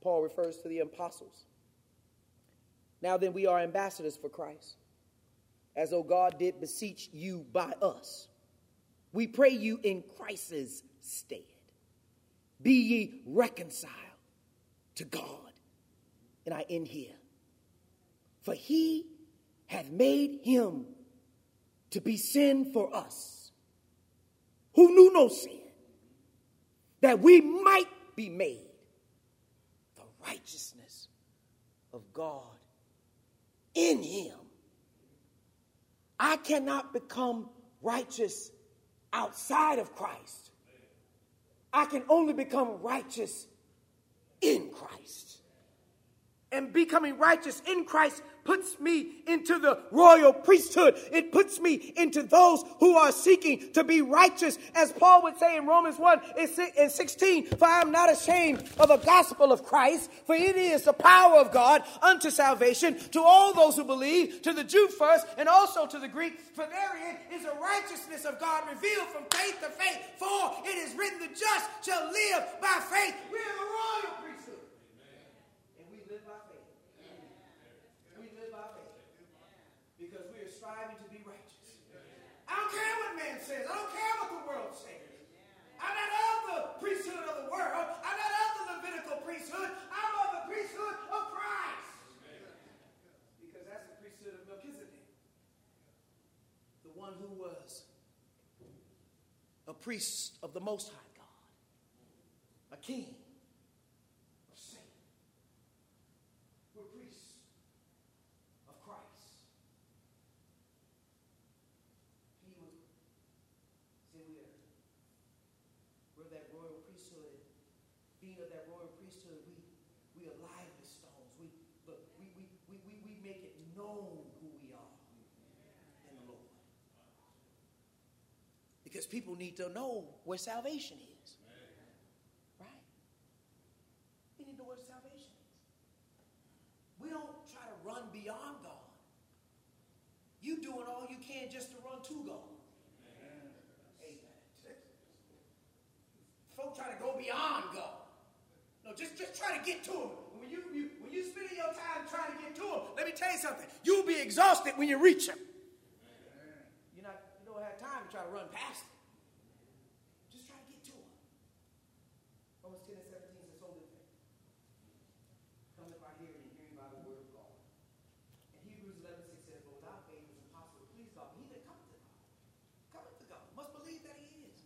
Paul refers to the apostles. Now then, we are ambassadors for Christ, as though God did beseech you by us. We pray you in Christ's stead. Be ye reconciled to God. And I end here. For he hath made him to be sin for us, who knew no sin, that we might be made the righteousness of God in him. I cannot become righteous outside of Christ. I can only become righteous in Christ. And becoming righteous in Christ puts me into the royal priesthood. It puts me into those who are seeking to be righteous. As Paul would say in Romans 1 and 16, for I am not ashamed of the gospel of Christ, for it is the power of God unto salvation to all those who believe, to the Jew first and also to the Greek. For therein is the righteousness of God revealed from faith to faith. For it is written, the just shall live by faith. We are the royal priesthood. To be righteous. I don't care what man says. I don't care what the world says. I'm not of the priesthood of the world. I'm not of the Levitical priesthood. I'm of the priesthood of Christ. Because that's the priesthood of Melchizedek. The one who was a priest of the Most High God. A king. Because people need to know where salvation is. Right? They need to know where salvation is. We don't try to run beyond God. You doing all you can just to run to God. Amen. Folk try to go beyond God. No, just try to get to him. When you spending your time trying to get to him, let me tell you something. You'll be exhausted when you reach him. Have time to try to run past it. Just try to get to him. Romans 10 and 17 says, "Holy faith cometh by hearing, and hearing by the word of God." And Hebrews 11:6 says, "For without faith it is impossible to please God. He that cometh to God, must believe that he is,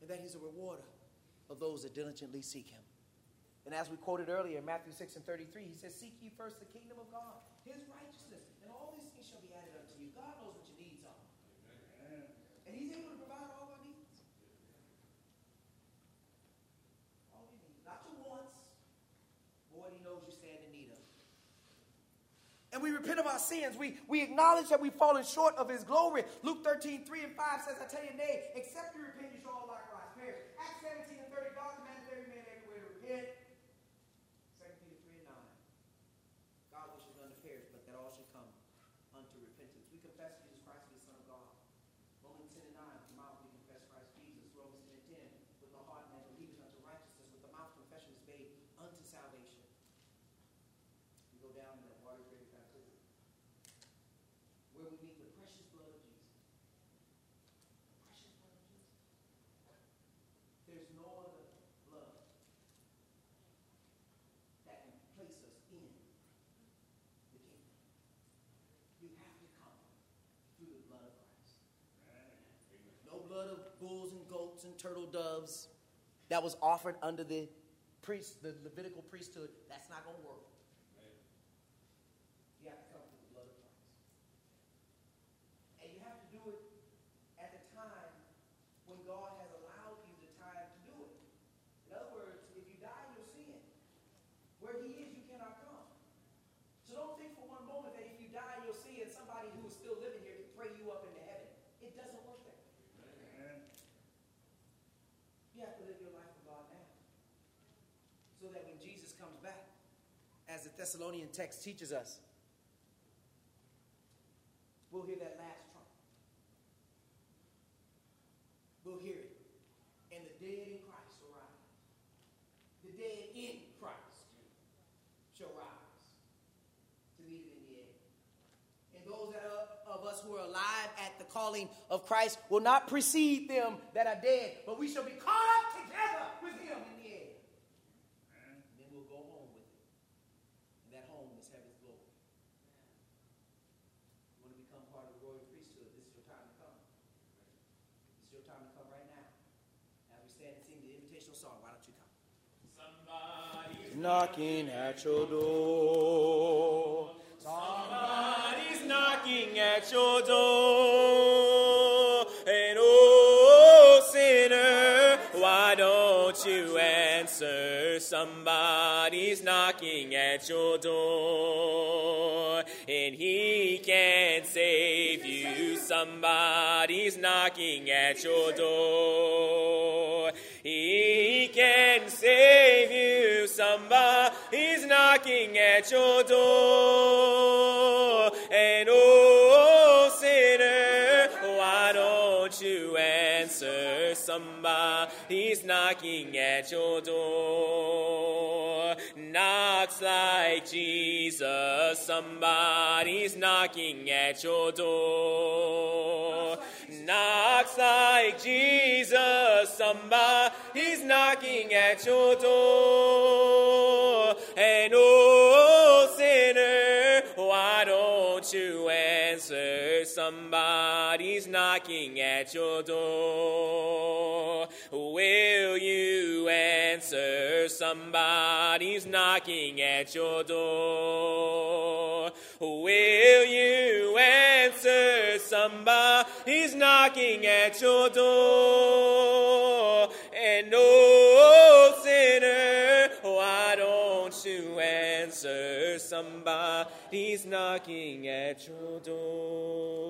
and that he's a rewarder of those that diligently seek him." And as we quoted earlier, Matthew 6:33, he says, "Seek ye first the kingdom of God, his righteousness, and all these things shall be added unto you." God knows what you need. And he's able to provide all our needs. All we need. Not your wants, but what he knows you stand in need of. and we repent of our sins. We acknowledge that we've fallen short of his glory. Luke 13:3 and 5 says, I tell you, nay, except you repent, you shall all likewise perish. Acts 17:30, God commanded every man everywhere to repent. 2 Peter 3 and 9. God wishes none to perish, but that all should come unto repentance. We confess Jesus Christ to be the Son of God. Romans 10 and 9, with the mouth we confess Christ Jesus. Romans 10 and 10, with the heart man believes unto righteousness, with the mouth confession is made unto salvation. We go down to that water grave baptism, where we meet the precious blood of Jesus. The precious blood of Jesus. There's no other blood that can place us in the kingdom. You have to come through the blood of Christ. No blood of bulls and goats and turtle doves that was offered under the priest, the Levitical priesthood. That's not going to work. You have to come through the blood of Christ. And you have to do it at the time when God has allowed you the time to do it. In other words, if you die in your sin, where he is, you cannot come. So don't think for one moment that if you die in your sin, somebody who is still living here can pray you up into heaven. It doesn't work that way. Amen. You have to live your life with God now, so that when Jesus comes back, as the Thessalonian text teaches us, we'll hear that last trump. We'll hear it. And the dead in Christ will rise. The dead in Christ shall rise to meet it in the end. And those that are of us who are alive at the calling of Christ will not precede them that are dead, but we shall be caught up together with him in the air. And then we'll go home with him. And that home is heaven's glory. You want to become part of the royal priesthood? This is your time to come. This is your time to come right now. As we stand and sing the invitational song, why don't you come? Somebody's knocking at your door. Somebody's knocking at your door. And oh, sinner, why don't you answer? Somebody's knocking at your door, and he can save you. Somebody's knocking at your door. He can save you. Somebody's knocking at your door. And oh, sinner, why don't you answer? Somebody's knocking at your door. Knocks like Jesus. Somebody's knocking at your door. Knocks like Jesus. Somebody's knocking at your door. And oh, sinner, why don't you answer? Somebody's knocking at your door. Will you answer? Somebody's knocking at your door. Will you answer? Somebody's knocking at your door. And oh, sinner, why don't you answer? Somebody's knocking at your door.